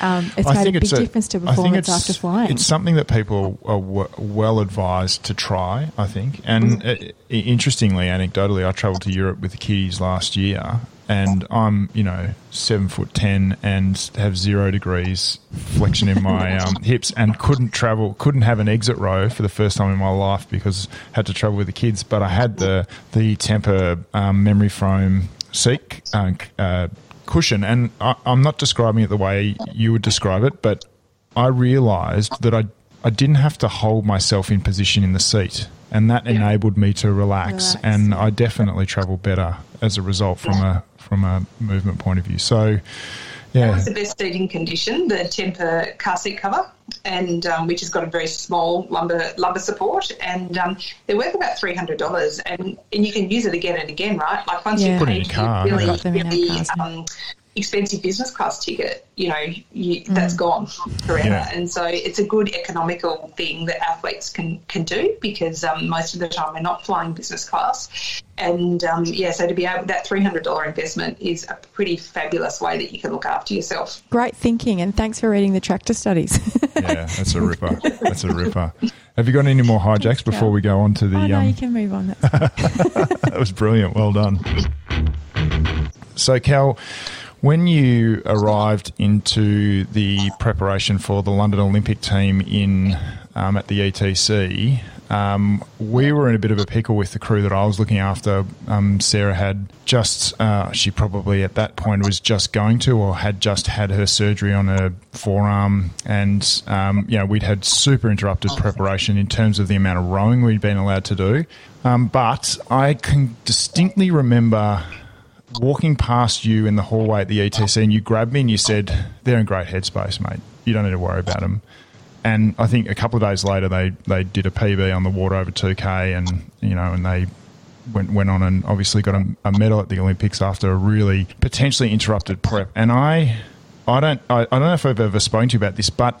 um, it's I made think a big a, difference to performance after flying. It's something that people are w- well advised to try, I think. And uh, interestingly, anecdotally, I travelled to Europe with the kiddies last year, and I'm, you know, seven foot ten and have zero degrees flexion in my um, hips, and couldn't travel, couldn't have an exit row for the first time in my life because I had to travel with the kids. But I had the the Tempur um, memory foam seat uh, uh, cushion, and I, I'm not describing it the way you would describe it, but I realised that I I didn't have to hold myself in position in the seat. And that enabled me to relax, relax, and I definitely travel better as a result from a from a movement point of view. So, yeah. That was the best seating condition, the Tempur car seat cover, and um, we just got a very small lumbar lumbar support, and um, they're worth about three hundred dollars, and and you can use it again and again, right? Like once yeah. you put it in your car, really, really um, expensive business class ticket, you know, you, mm. that's gone forever. Yeah. And so it's a good economical thing that athletes can, can do, because um, most of the time we're not flying business class. And, um, yeah, so to be able – that three hundred dollars investment is a pretty fabulous way that you can look after yourself. Great thinking, and thanks for reading the tractor studies. Yeah, that's a ripper. That's a ripper. Have you got any more hijacks before we go on to the oh, – no, um... you can move on. That's that was brilliant. Well done. So, Cal – when you arrived into the preparation for the London Olympic team in um, at the E T C, um, we were in a bit of a pickle with the crew that I was looking after. Um, Sarah had just, uh, she probably at that point was just going to or had just had her surgery on her forearm, and um, you know, we'd had super interrupted preparation in terms of the amount of rowing we'd been allowed to do. Um, but I can distinctly remember walking past you in the hallway at the E T C, and you grabbed me and you said, "They're in great headspace, mate. You don't need to worry about them." And I think a couple of days later, they, they did a P B on the water over two K, and you know, and they went went on and obviously got a, a medal at the Olympics after a really potentially interrupted prep. And I I don't I, I don't know if I've ever spoken to you about this, but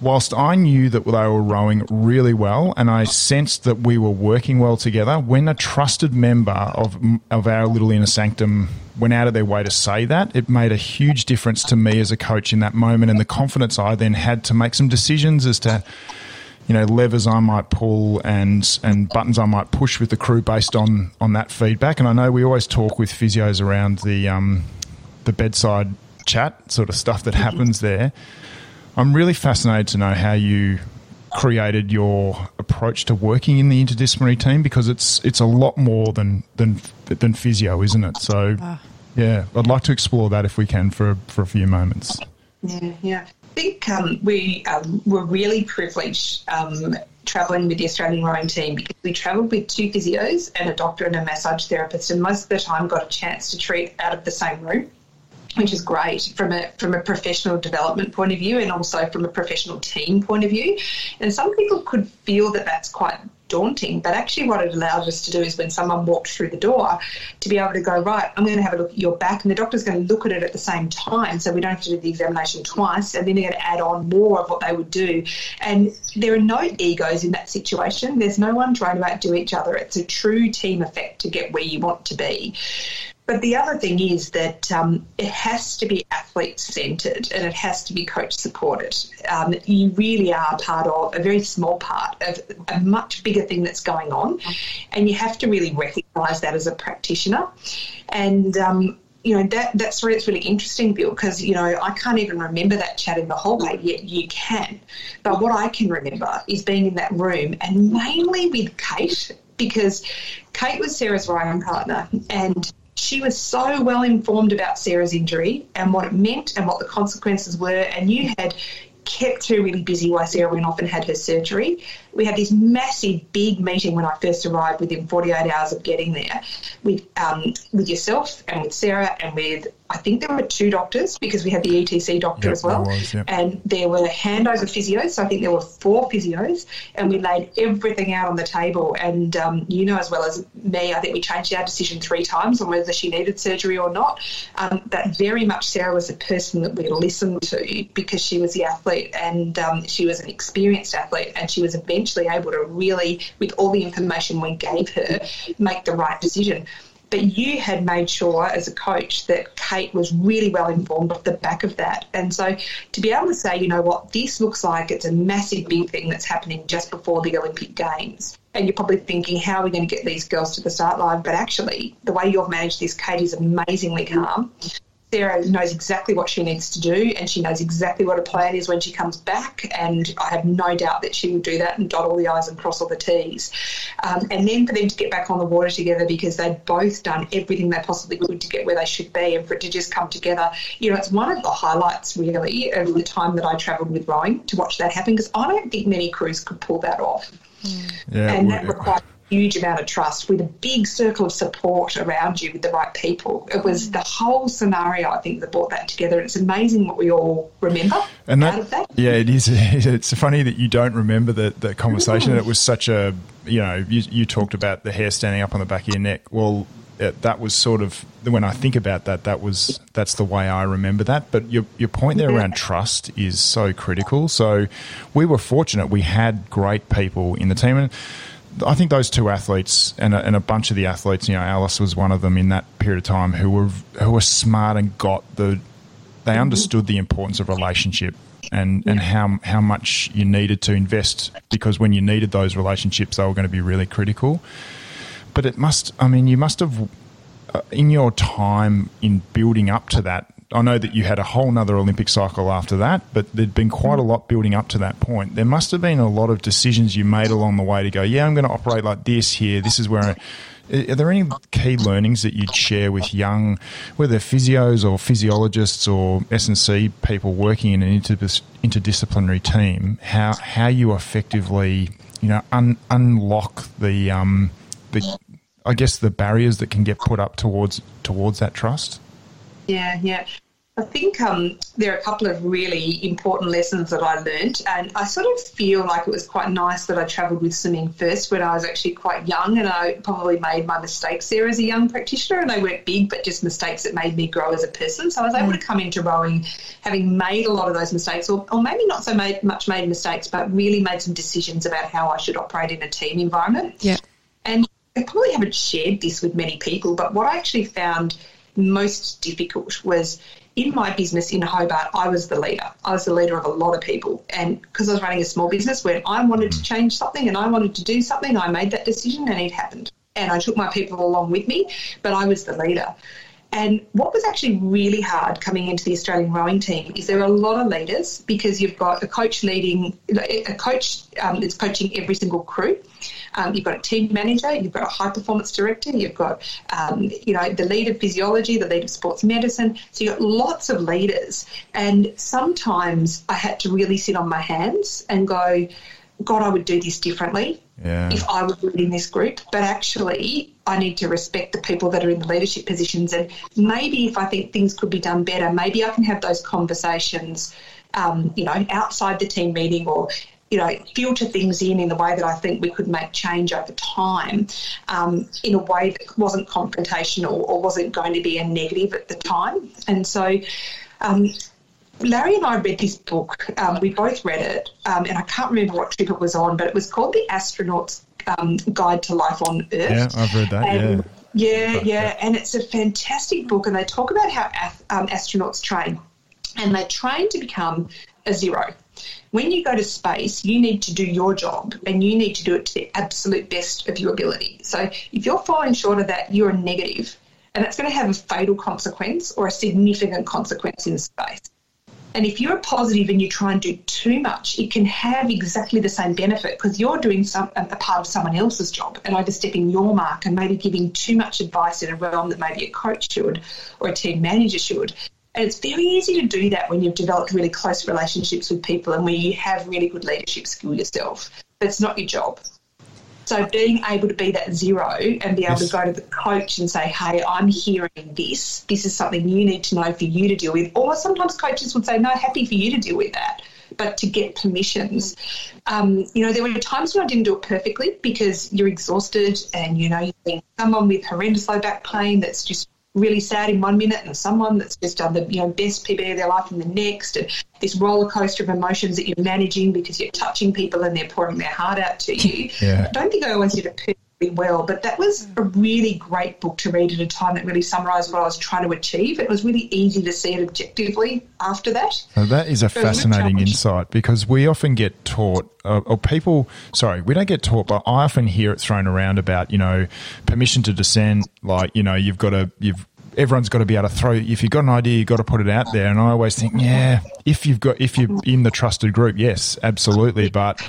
whilst I knew that they were rowing really well and I sensed that we were working well together, when a trusted member of of our little inner sanctum went out of their way to say that, it made a huge difference to me as a coach in that moment, and the confidence I then had to make some decisions as to, you know, levers I might pull and and buttons I might push with the crew based on, on that feedback. And I know we always talk with physios around the um, the bedside chat sort of stuff that happens there. I'm really fascinated to know how you created your approach to working in the interdisciplinary team, because it's it's a lot more than than than physio, isn't it? So, yeah, I'd like to explore that if we can for for a few moments. Yeah, yeah. I think um, we um, were really privileged um, travelling with the Australian rowing team, because we travelled with two physios and a doctor and a massage therapist, and most of the time got a chance to treat out of the same room, which is great from a from a professional development point of view, and also from a professional team point of view. And some people could feel that that's quite daunting, but actually what it allowed us to do is when someone walked through the door to be able to go, right, I'm going to have a look at your back, and the doctor's going to look at it at the same time, so we don't have to do the examination twice, and then they're going to add on more of what they would do. And there are no egos in that situation. There's no one trying to outdo each other. It's a true team effect to get where you want to be. But the other thing is that um, it has to be athlete-centred and it has to be coach-supported. Um, you really are part of a very small part of a much bigger thing that's going on, and you have to really recognise that as a practitioner. And um, you know, that that's where it's really interesting, Bill, because, you know, I can't even remember that chat in the hallway, yet you can. But what I can remember is being in that room, and mainly with Kate, because Kate was Sarah's riding partner, and she was so well informed about Sarah's injury and what it meant and what the consequences were, and you had kept her really busy while Sarah went off and had her surgery. We had this massive big meeting when I first arrived within forty-eight hours of getting there with um, with yourself and with Sarah and with, I think there were two doctors because we had the E T C doctor yep, as well. Was, yep. And there were handover physios, so I think there were four physios, and we laid everything out on the table. And um, you know as well as me, I think we changed our decision three times on whether she needed surgery or not. Um, but very much Sarah was the person that we listened to because she was the athlete, and um, she was an experienced athlete, and she was eventually able to really, with all the information we gave her, make the right decision. But you had made sure as a coach that Kate was really well informed off the back of that. And so to be able to say, you know what, this looks like it's a massive big thing that's happening just before the Olympic Games. And you're probably thinking, how are we going to get these girls to the start line? But actually, the way you've managed this, Kate, is amazingly calm. Sarah knows exactly what she needs to do, and she knows exactly what her plan is when she comes back, and I have no doubt that she will do that and dot all the I's and cross all the T's. Um, and then for them to get back on the water together because they'd both done everything they possibly could to get where they should be, and for it to just come together, you know, it's one of the highlights really of the time that I travelled with rowing, to watch that happen, because I don't think many crews could pull that off. Yeah, and that required huge amount of trust with a big circle of support around you with the right people. It was the whole scenario, I think, that brought that together. It's amazing what we all remember and that, out of that. Yeah, it is. It's funny that you don't remember the, the conversation. Mm. It was such a, you know, you, you talked about the hair standing up on the back of your neck. Well, it, that was sort of, when I think about that, that was that's the way I remember that. But your your point there around trust is so critical. So we were fortunate. We had great people in the team, and I think those two athletes and a, and a bunch of the athletes, you know, Alice was one of them in that period of time who were who were smart and got the – they understood the importance of relationship and, and how how much you needed to invest, because when you needed those relationships, they were going to be really critical. But it must – I mean, you must have uh, – in your time in building up to that, I know that you had a whole nother Olympic cycle after that, but there'd been quite a lot building up to that point. There must have been a lot of decisions you made along the way to go, yeah, I'm going to operate like this here. This is where I... Are there any key learnings that you'd share with young, whether physios or physiologists or S and C people working in an interdis- interdisciplinary team, how how you effectively, you know, un- unlock the, um, the, I guess, the barriers that can get put up towards towards that trust? Yeah, yeah. I think um, there are a couple of really important lessons that I learnt, and I sort of feel like it was quite nice that I travelled with swimming first when I was actually quite young, and I probably made my mistakes there as a young practitioner, and they weren't big but just mistakes that made me grow as a person. So I was able to come into rowing having made a lot of those mistakes, or, or maybe not so made, much made mistakes, but really made some decisions about how I should operate in a team environment. Yeah. And I probably haven't shared this with many people, but what I actually found most difficult was in my business in Hobart, I was the leader. I was the leader of a lot of people. And because I was running a small business, when I wanted to change something and I wanted to do something, I made that decision and it happened. And I took my people along with me, but I was the leader. And what was actually really hard coming into the Australian rowing team is there are a lot of leaders, because you've got a coach leading, a coach um, that's coaching every single crew. Um, you've got a team manager, you've got a high performance director, you've got, um, you know, the lead of physiology, the lead of sports medicine. So you've got lots of leaders. And sometimes I had to really sit on my hands and go, God, I would do this differently. Yeah. If I were in this group, but actually I need to respect the people that are in the leadership positions, and maybe if I think things could be done better, maybe I can have those conversations, um, you know, outside the team meeting or you know, filter things in in the way that I think we could make change over time, um, in a way that wasn't confrontational or wasn't going to be a negative at the time. And so um, Larry and I read this book. Um, we both read it, um, and I can't remember what trip it was on, but it was called The Astronaut's um, Guide to Life on Earth. Yeah, I've read that, and, yeah. Yeah, yeah, and it's a fantastic book, and they talk about how ath- um, astronauts train, and they train to become a zero. When you go to space, you need to do your job and you need to do it to the absolute best of your ability. So if you're falling short of that, you're a negative, and that's going to have a fatal consequence or a significant consequence in space. And if you're a positive and you try and do too much, it can have exactly the same benefit because you're doing some, a part of someone else's job and overstepping your mark and maybe giving too much advice in a realm that maybe a coach should or a team manager should. And it's very easy to do that when you've developed really close relationships with people and where you have really good leadership skill yourself. But it's not your job. So being able to be that zero and be able yes. to go to the coach and say, hey, I'm hearing this. This is something you need to know for you to deal with. Or sometimes coaches would say, no, happy for you to deal with that, but to get permissions. Um, you know, there were times when I didn't do it perfectly because you're exhausted and, you know, you're seeing someone with horrendous low back pain that's just really sad in one minute and someone that's just done the you know best P B of their life in the next, and this roller coaster of emotions that you're managing because you're touching people and they're pouring their heart out to you. Yeah. I don't think I always did it perfectly well, but that was a really great book to read at a time that really summarised what I was trying to achieve. It was really easy to see it objectively after that. Now that is a so fascinating a insight because we often get taught Uh, or people, sorry, we don't get taught, but I often hear it thrown around about, you know, permission to dissent. Like, you know, you've got to, you've, everyone's got to be able to throw, if you've got an idea, you've got to put it out there. And I always think, yeah, if you've got, if you're in the trusted group, yes, absolutely. But,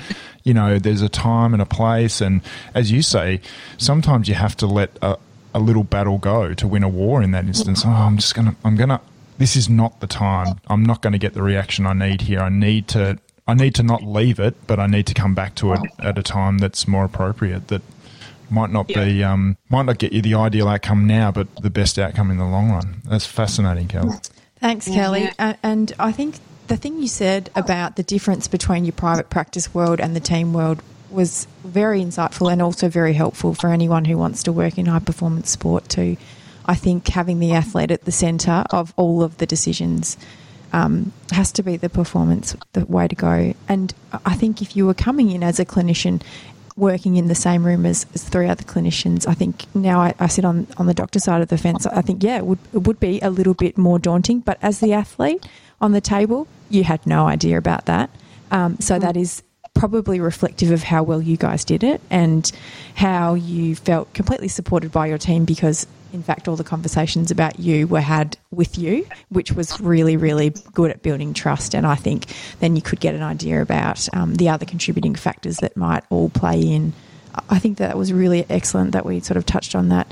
you know, there's a time and a place. And as you say, sometimes you have to let a, a little battle go to win a war in that instance. Oh, I'm just going to, I'm going to, this is not the time. I'm not going to get the reaction I need here. I need to, I need to not leave it, but I need to come back to it at a time that's more appropriate, that might not yeah. be um, might not get you the ideal outcome now, but the best outcome in the long run. That's fascinating, Kelly. Thanks, Kelly. Uh, and I think the thing you said about the difference between your private practice world and the team world was very insightful and also very helpful for anyone who wants to work in high-performance sport too. I think having the athlete at the centre of all of the decisions Um, has to be the performance, the way to go. And I think if you were coming in as a clinician, working in the same room as, as three other clinicians, I think now I, I sit on, on the doctor side of the fence, I think, yeah, it would, it would be a little bit more daunting. But as the athlete on the table, you had no idea about that. Um, so that is probably reflective of how well you guys did it and how you felt completely supported by your team because, in fact, all the conversations about you were had with you, which was really, really good at building trust. And I think then you could get an idea about um, the other contributing factors that might all play in. I think that was really excellent that we sort of touched on that.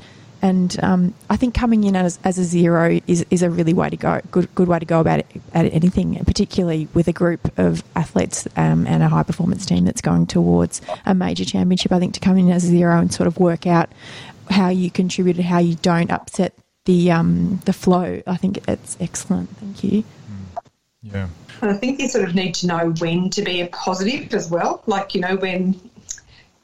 And um, I think coming in as, as a zero is, is a really way to go, good good way to go about it, at anything, particularly with a group of athletes um, and a high-performance team that's going towards a major championship. I think to come in as a zero and sort of work out how you contributed, how you don't upset the um, the flow, I think it's excellent. Thank you. Yeah. And I think you sort of need to know when to be a positive as well, like, you know, when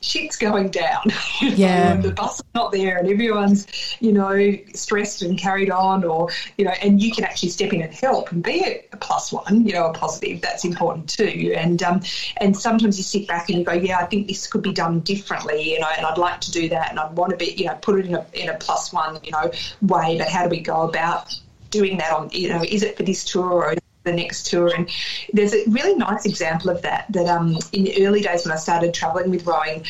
shit's going down. Yeah. The bus is not there and everyone's, you know, stressed and carried on, or, you know, and you can actually step in and help and be a, a plus one, you know, a positive. That's important too. And um, and sometimes you sit back and you go, yeah, I think this could be done differently, you know, and I'd like to do that and I'd want to be, you know, put it in a, in a plus one, you know, way, but how do we go about doing that on, you know, is it for this tour or the next tour? And there's a really nice example of that that um in the early days when I started traveling with rowing,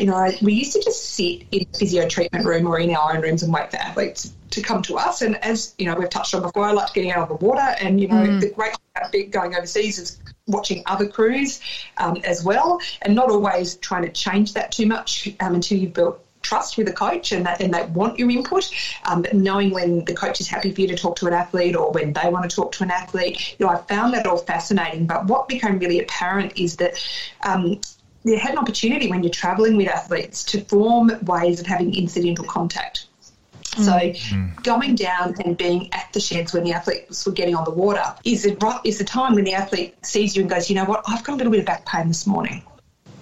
you know, I, we used to just sit in the physio treatment room or in our own rooms and wait for athletes to come to us. And as you know, we've touched on before, I like getting out of the water, and you know, mm. the great thing going overseas is watching other crews um, as well, and not always trying to change that too much um, until you've built trust with a coach and that, and they want your input, um, but knowing when the coach is happy for you to talk to an athlete or when they want to talk to an athlete. You know, I found that all fascinating, but what became really apparent is that um, you had an opportunity when you're travelling with athletes to form ways of having incidental contact. So mm. going down and being at the sheds when the athletes were getting on the water is the, is the time when the athlete sees you and goes, you know what, I've got a little bit of back pain this morning.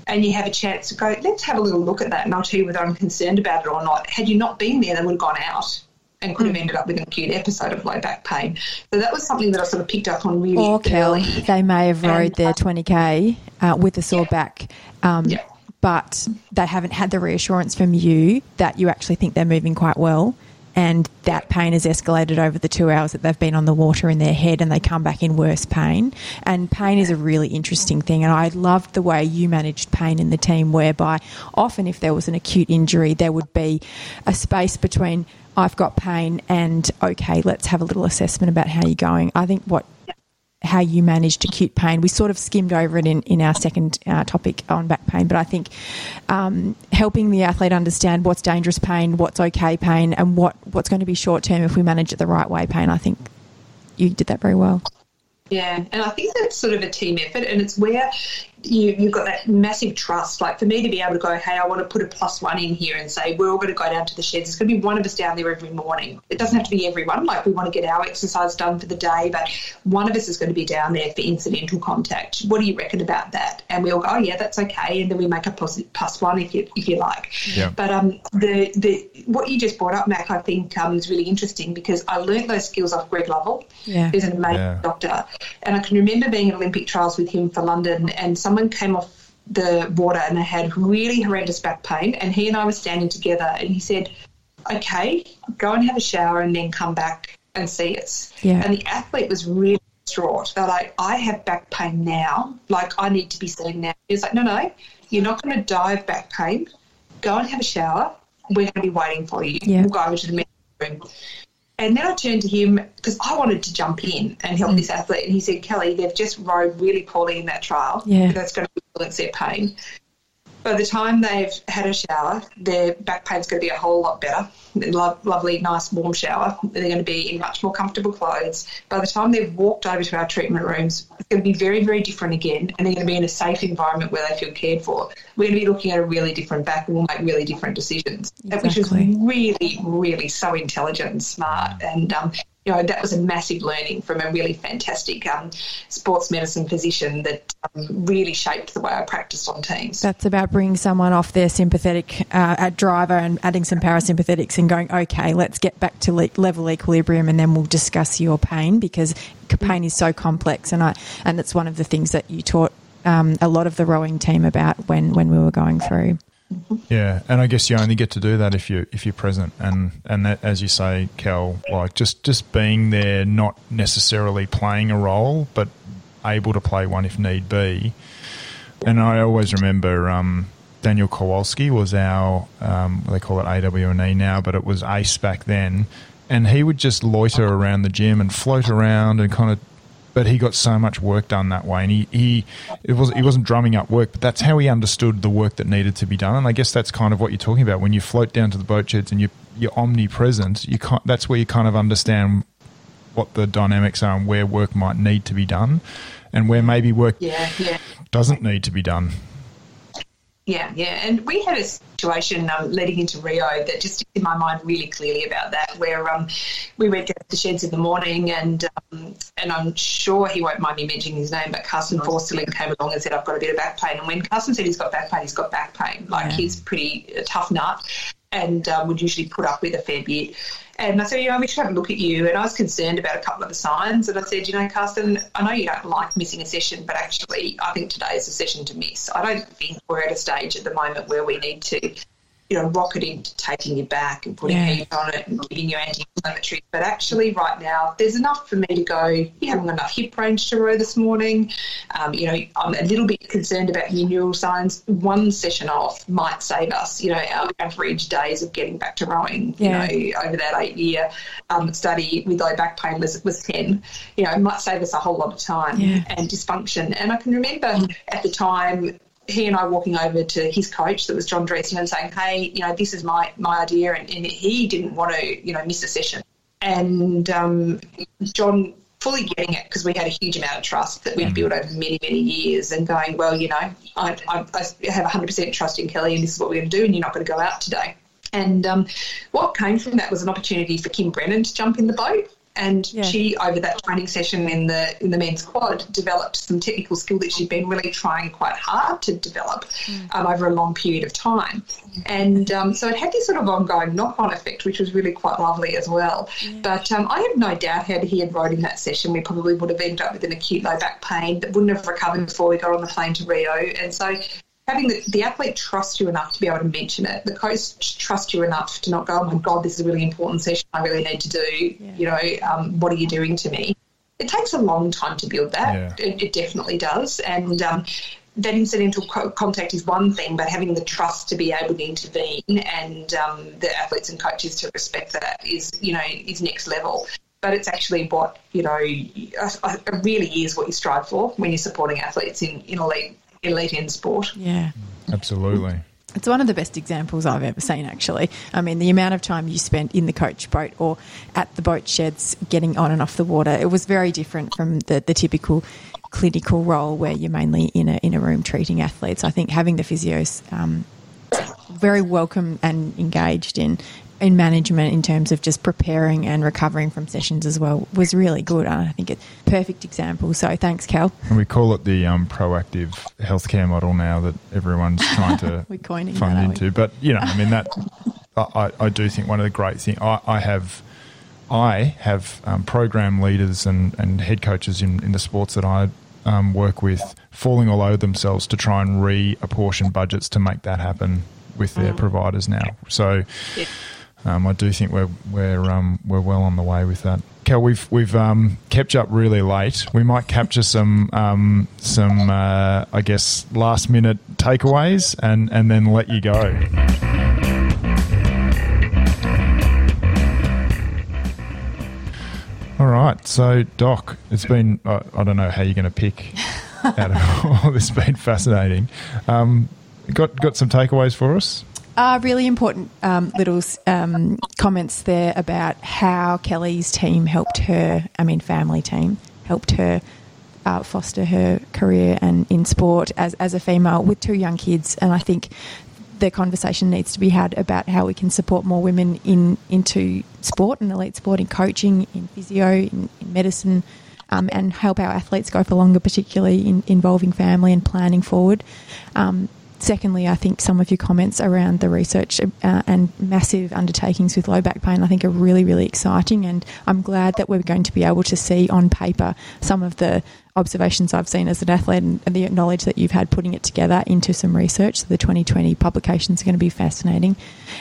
And you have a chance to go, let's have a little look at that and I'll tell you whether I'm concerned about it or not. Had you not been there, they would have gone out and could have ended up with an acute episode of low back pain. So that was something that I sort of picked up on really or early. Kelly, they may have rode and, their twenty K uh, with a sore yeah. back, um, yeah. but they haven't had the reassurance from you that you actually think they're moving quite well, and that pain has escalated over the two hours that they've been on the water in their head, and they come back in worse pain. And pain is a really interesting thing, and I loved the way you managed pain in the team, whereby often if there was an acute injury, there would be a space between I've got pain and, okay, let's have a little assessment about how you're going. I think what how you managed acute pain, we sort of skimmed over it in, in our second uh, topic on back pain, but I think um, helping the athlete understand what's dangerous pain, what's okay pain, and what, what's going to be short-term if we manage it the right way pain, I think you did that very well. Yeah, and I think that's sort of a team effort, and it's where you, you've got that massive trust. Like for me to be able to go, hey, I want to put a plus one in here and say we're all going to go down to the sheds. It's going to be one of us down there every morning. It doesn't have to be everyone. Like we want to get our exercise done for the day, but one of us is going to be down there for incidental contact. What do you reckon about that? And we all go, oh, yeah, that's okay, and then we make a plus, plus one if you if you like. Yeah. But um, the the what you just brought up, Mac, I think um, is really interesting because I learned those skills off Greg Lovell, yeah. who's an amazing yeah. doctor. And I can remember being at Olympic trials with him for London, and someone came off the water and they had really horrendous back pain, and he and I were standing together and he said, okay, go and have a shower and then come back and see us. Yeah. And the athlete was really distraught. They're like, I have back pain now. Like, I need to be seen now. He was like, no, no, you're not going to die of back pain. Go and have a shower. We're going to be waiting for you. Yeah. We'll go over to the medical room. And then I turned to him because I wanted to jump in and help mm. this athlete. And he said, Kelly, they've just rode really poorly in that trial. Yeah. That's going to influence their pain. By the time they've had a shower, their back pain's going to be a whole lot better. Lo- lovely, nice, warm shower. They're going to be in much more comfortable clothes. By the time they've walked over to our treatment rooms, it's going to be very, very different again, and they're going to be in a safe environment where they feel cared for. We're going to be looking at a really different back, and we'll make really different decisions, exactly. which is really, really so intelligent and smart. And, um, you know, that was a massive learning from a really fantastic um, sports medicine physician that um, really shaped the way I practiced on teams. That's about bringing someone off their sympathetic uh, driver and adding some parasympathetics and going, okay, let's get back to le- level equilibrium, and then we'll discuss your pain, because pain is so complex. And I and that's one of the things that you taught um, a lot of the rowing team about when, when we were going through. Yeah, and I guess you only get to do that if you if you're present, and and that, as you say, Kel, like just just being there, not necessarily playing a role, but able to play one if need be. And I always remember um, Daniel Kowalski was our um, they call it A W and E now, but it was A C E back then, and he would just loiter around the gym and float around and kind of. But he got so much work done that way, and he, he it was he wasn't drumming up work, but that's how he understood the work that needed to be done. And I guess that's kind of what you're talking about when you float down to the boat sheds and you you're omnipresent. You can't, that's where you kind of understand what the dynamics are and where work might need to be done, and where maybe work yeah, yeah. doesn't need to be done. Yeah, yeah, and we had a situation um, leading into Rio that just in my mind really clearly about that, where um, we went down to the sheds in the morning, and um, and I'm sure he won't mind me mentioning his name, but Carson Forsterling came along and said, I've got a bit of back pain. And when Carson said he's got back pain, he's got back pain. Like, yeah. he's pretty a tough nut, and um, would usually put up with a fair bit. And I said, you know, we should have a look at you. And I was concerned about a couple of the signs. And I said, you know, Carson, I know you don't like missing a session, but actually I think today is a session to miss. I don't think we're at a stage at the moment where we need to, you know, rocket into taking you back and putting heat yeah. on it and giving you anti-inflammatory. But actually right now there's enough for me to go, you haven't got enough hip range to row this morning. Um, you know, I'm a little bit concerned about your neural signs. One session off might save us, you know, our average days of getting back to rowing, yeah. you know, over that eight-year um, study with low back pain was, was ten. You know, it might save us a whole lot of time yeah. and dysfunction. And I can remember at the time he and I walking over to his coach, that was John Driessen, and saying, hey, you know, this is my, my idea, and, and he didn't want to, you know, miss a session. And um, John fully getting it, because we had a huge amount of trust that we'd built over many, many years, and going, well, you know, I, I, I have one hundred percent trust in Kelly, and this is what we're going to do, and you're not going to go out today. And um, what came from that was an opportunity for Kim Brennan to jump in the boat. And yeah. she, over that training session in the in the men's quad, developed some technical skill that she'd been really trying quite hard to develop mm. um, over a long period of time. Mm. And um, so it had this sort of ongoing knock-on effect, which was really quite lovely as well. Mm. But um, I have no doubt had he had rowed in that session, we probably would have ended up with an acute low back pain that wouldn't have recovered before we got on the plane to Rio. And so having the, the athlete trust you enough to be able to mention it, the coach trust you enough to not go, oh, my God, this is a really important session I really need to do, yeah. you know, um, what are you doing to me? It takes a long time to build that. Yeah. It, it definitely does. And um, that incidental co- contact is one thing, but having the trust to be able to intervene and um, the athletes and coaches to respect that is, you know, is next level. But it's actually what, you know, it really is what you strive for when you're supporting athletes in, in elite elite in sport. Yeah. Absolutely. It's one of the best examples I've ever seen, actually. I mean, the amount of time you spent in the coach boat or at the boat sheds getting on and off the water, it was very different from the, the typical clinical role where you're mainly in a in a room treating athletes. I think having the physios um, very welcome and engaged in, in management in terms of just preparing and recovering from sessions as well was really good. I think it's a perfect example. So thanks, Cal. And we call it the um, proactive healthcare model now that everyone's trying to We're coining fund that, into. But, you know, I mean, that I, I do think one of the great things, I, I have I have um, program leaders and, and head coaches in, in the sports that I um, work with falling all over themselves to try and reapportion budgets to make that happen with their mm. providers now. So... Yeah. Um, I do think we're we're um, we're well on the way with that. Kel, we've we've um, kept you up really late. We might capture some um, some uh, I guess last minute takeaways and, and then let you go. All right, so Doc, it's been I, I don't know how you're going to pick out of all this. It's been fascinating. Um, got got some takeaways for us? Uh, really important um, little um, comments there about how Kelly's team helped her, I mean family team, helped her uh, foster her career and in sport as, as a female with two young kids. And I think the conversation needs to be had about how we can support more women in into sport and elite sport, in coaching, in physio, in, in medicine, um, and help our athletes go for longer, particularly in, involving family and planning forward. Um Secondly, I think some of your comments around the research uh, and massive undertakings with low back pain I think are really, really exciting, and I'm glad that we're going to be able to see on paper some of the observations I've seen as an athlete and the knowledge that you've had putting it together into some research. So the twenty twenty publications are going to be fascinating.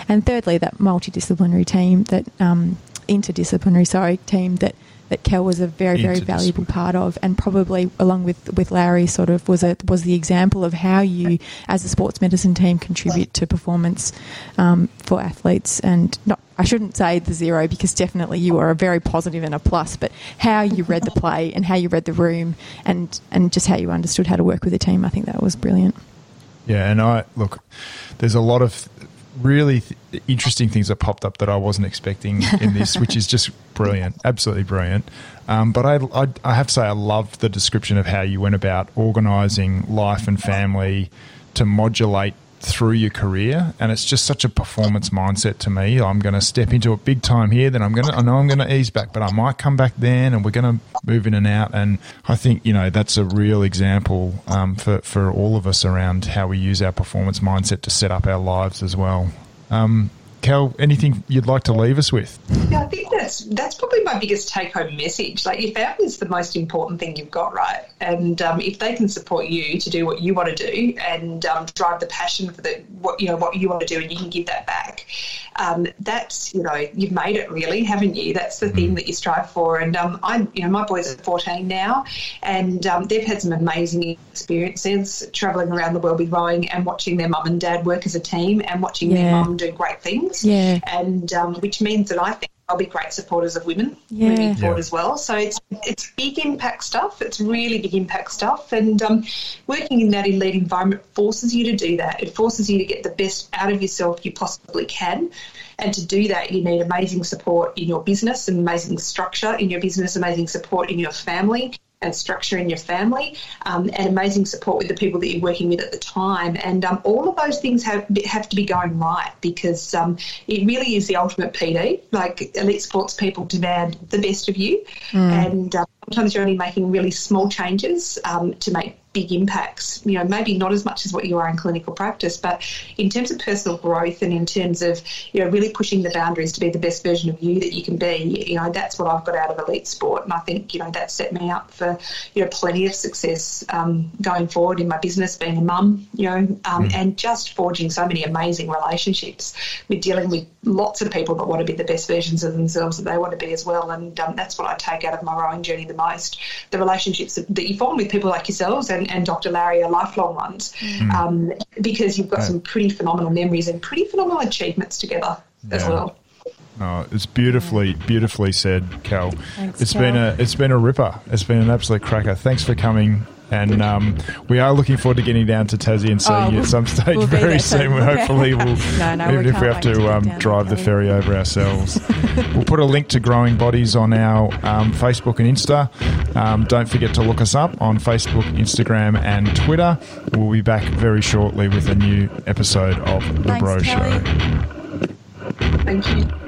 And thirdly, that multidisciplinary team, that um, interdisciplinary, sorry, team that that Kel was a very, very valuable part of, and probably along with, with Larry sort of was a, was the example of how you as a sports medicine team contribute to performance um, for athletes. And not, I shouldn't say the zero, because definitely you are a very positive and a plus, but how you read the play and how you read the room and, and just how you understood how to work with a team, I think that was brilliant. Yeah, and I look, there's a lot of really th- interesting things that popped up that I wasn't expecting in this, which is just brilliant, absolutely brilliant. Um, but I, I, I have to say I loved the description of how you went about organising life and family to modulate through your career, and it's just such a performance mindset to me. I'm going to step into it big time here, then I'm going to, I know I'm going to ease back, but I might come back then, and we're going to move in and out. And I think, you know, that's a real example um, for, for all of us around how we use our performance mindset to set up our lives as well. Um, Kel, anything you'd like to leave us with? Yeah, I think that's that's probably my biggest take-home message. Like, your family is the most important thing you've got, right? And um, if they can support you to do what you want to do and um, drive the passion for the what you know what you want to do, and you can give that back, um, that's you know you've made it, really, haven't you? That's the mm. thing that you strive for. And um, I'm you know my boys are fourteen now, and um, they've had some amazing experiences travelling around the world with rowing and watching their mum and dad work as a team and watching yeah. their mum do great things. Yeah, and um, which means that I think I'll be great supporters of women yeah. moving forward yeah. as well. So it's it's big impact stuff. It's really big impact stuff, and um, working in that elite environment forces you to do that. It forces you to get the best out of yourself you possibly can, and to do that, you need amazing support in your business, and amazing structure in your business, amazing support in your family. and structure in your family, um, and amazing support with the people that you're working with at the time. And um, all of those things have have to be going right, because um, it really is the ultimate P D. Like, elite sports people demand the best of you, mm. and um, sometimes you're only making really small changes um, to make big impacts, you know, maybe not as much as what you are in clinical practice, but in terms of personal growth and in terms of, you know, really pushing the boundaries to be the best version of you that you can be, you know, that's what I've got out of elite sport. And I think, you know, that set me up for, you know, plenty of success um, going forward in my business, being a mum, you know, um, mm. and just forging so many amazing relationships with dealing with lots of people that want to be the best versions of themselves that they want to be as well. And um, that's what I take out of my rowing journey the most. The relationships that you form with people like yourselves and and Doctor Larry are lifelong ones, mm. um, because you've got right. some pretty phenomenal memories and pretty phenomenal achievements together yeah. as well. Oh, it's beautifully, beautifully said, Cal. Thanks, it's Cal. been a it's been a ripper. It's been an absolute cracker. Thanks for coming. And um, we are looking forward to getting down to Tassie and seeing oh, you we'll, at some stage we'll very there, soon. So hopefully, we'll, no, no, even we if we have to um, drive the ferry over ourselves. We'll put a link to Growing Bodies on our um, Facebook and Insta. Um, don't forget to look us up on Facebook, Instagram and Twitter. We'll be back very shortly with a new episode of The Thanks, Bro Kelly. Show. Thank you.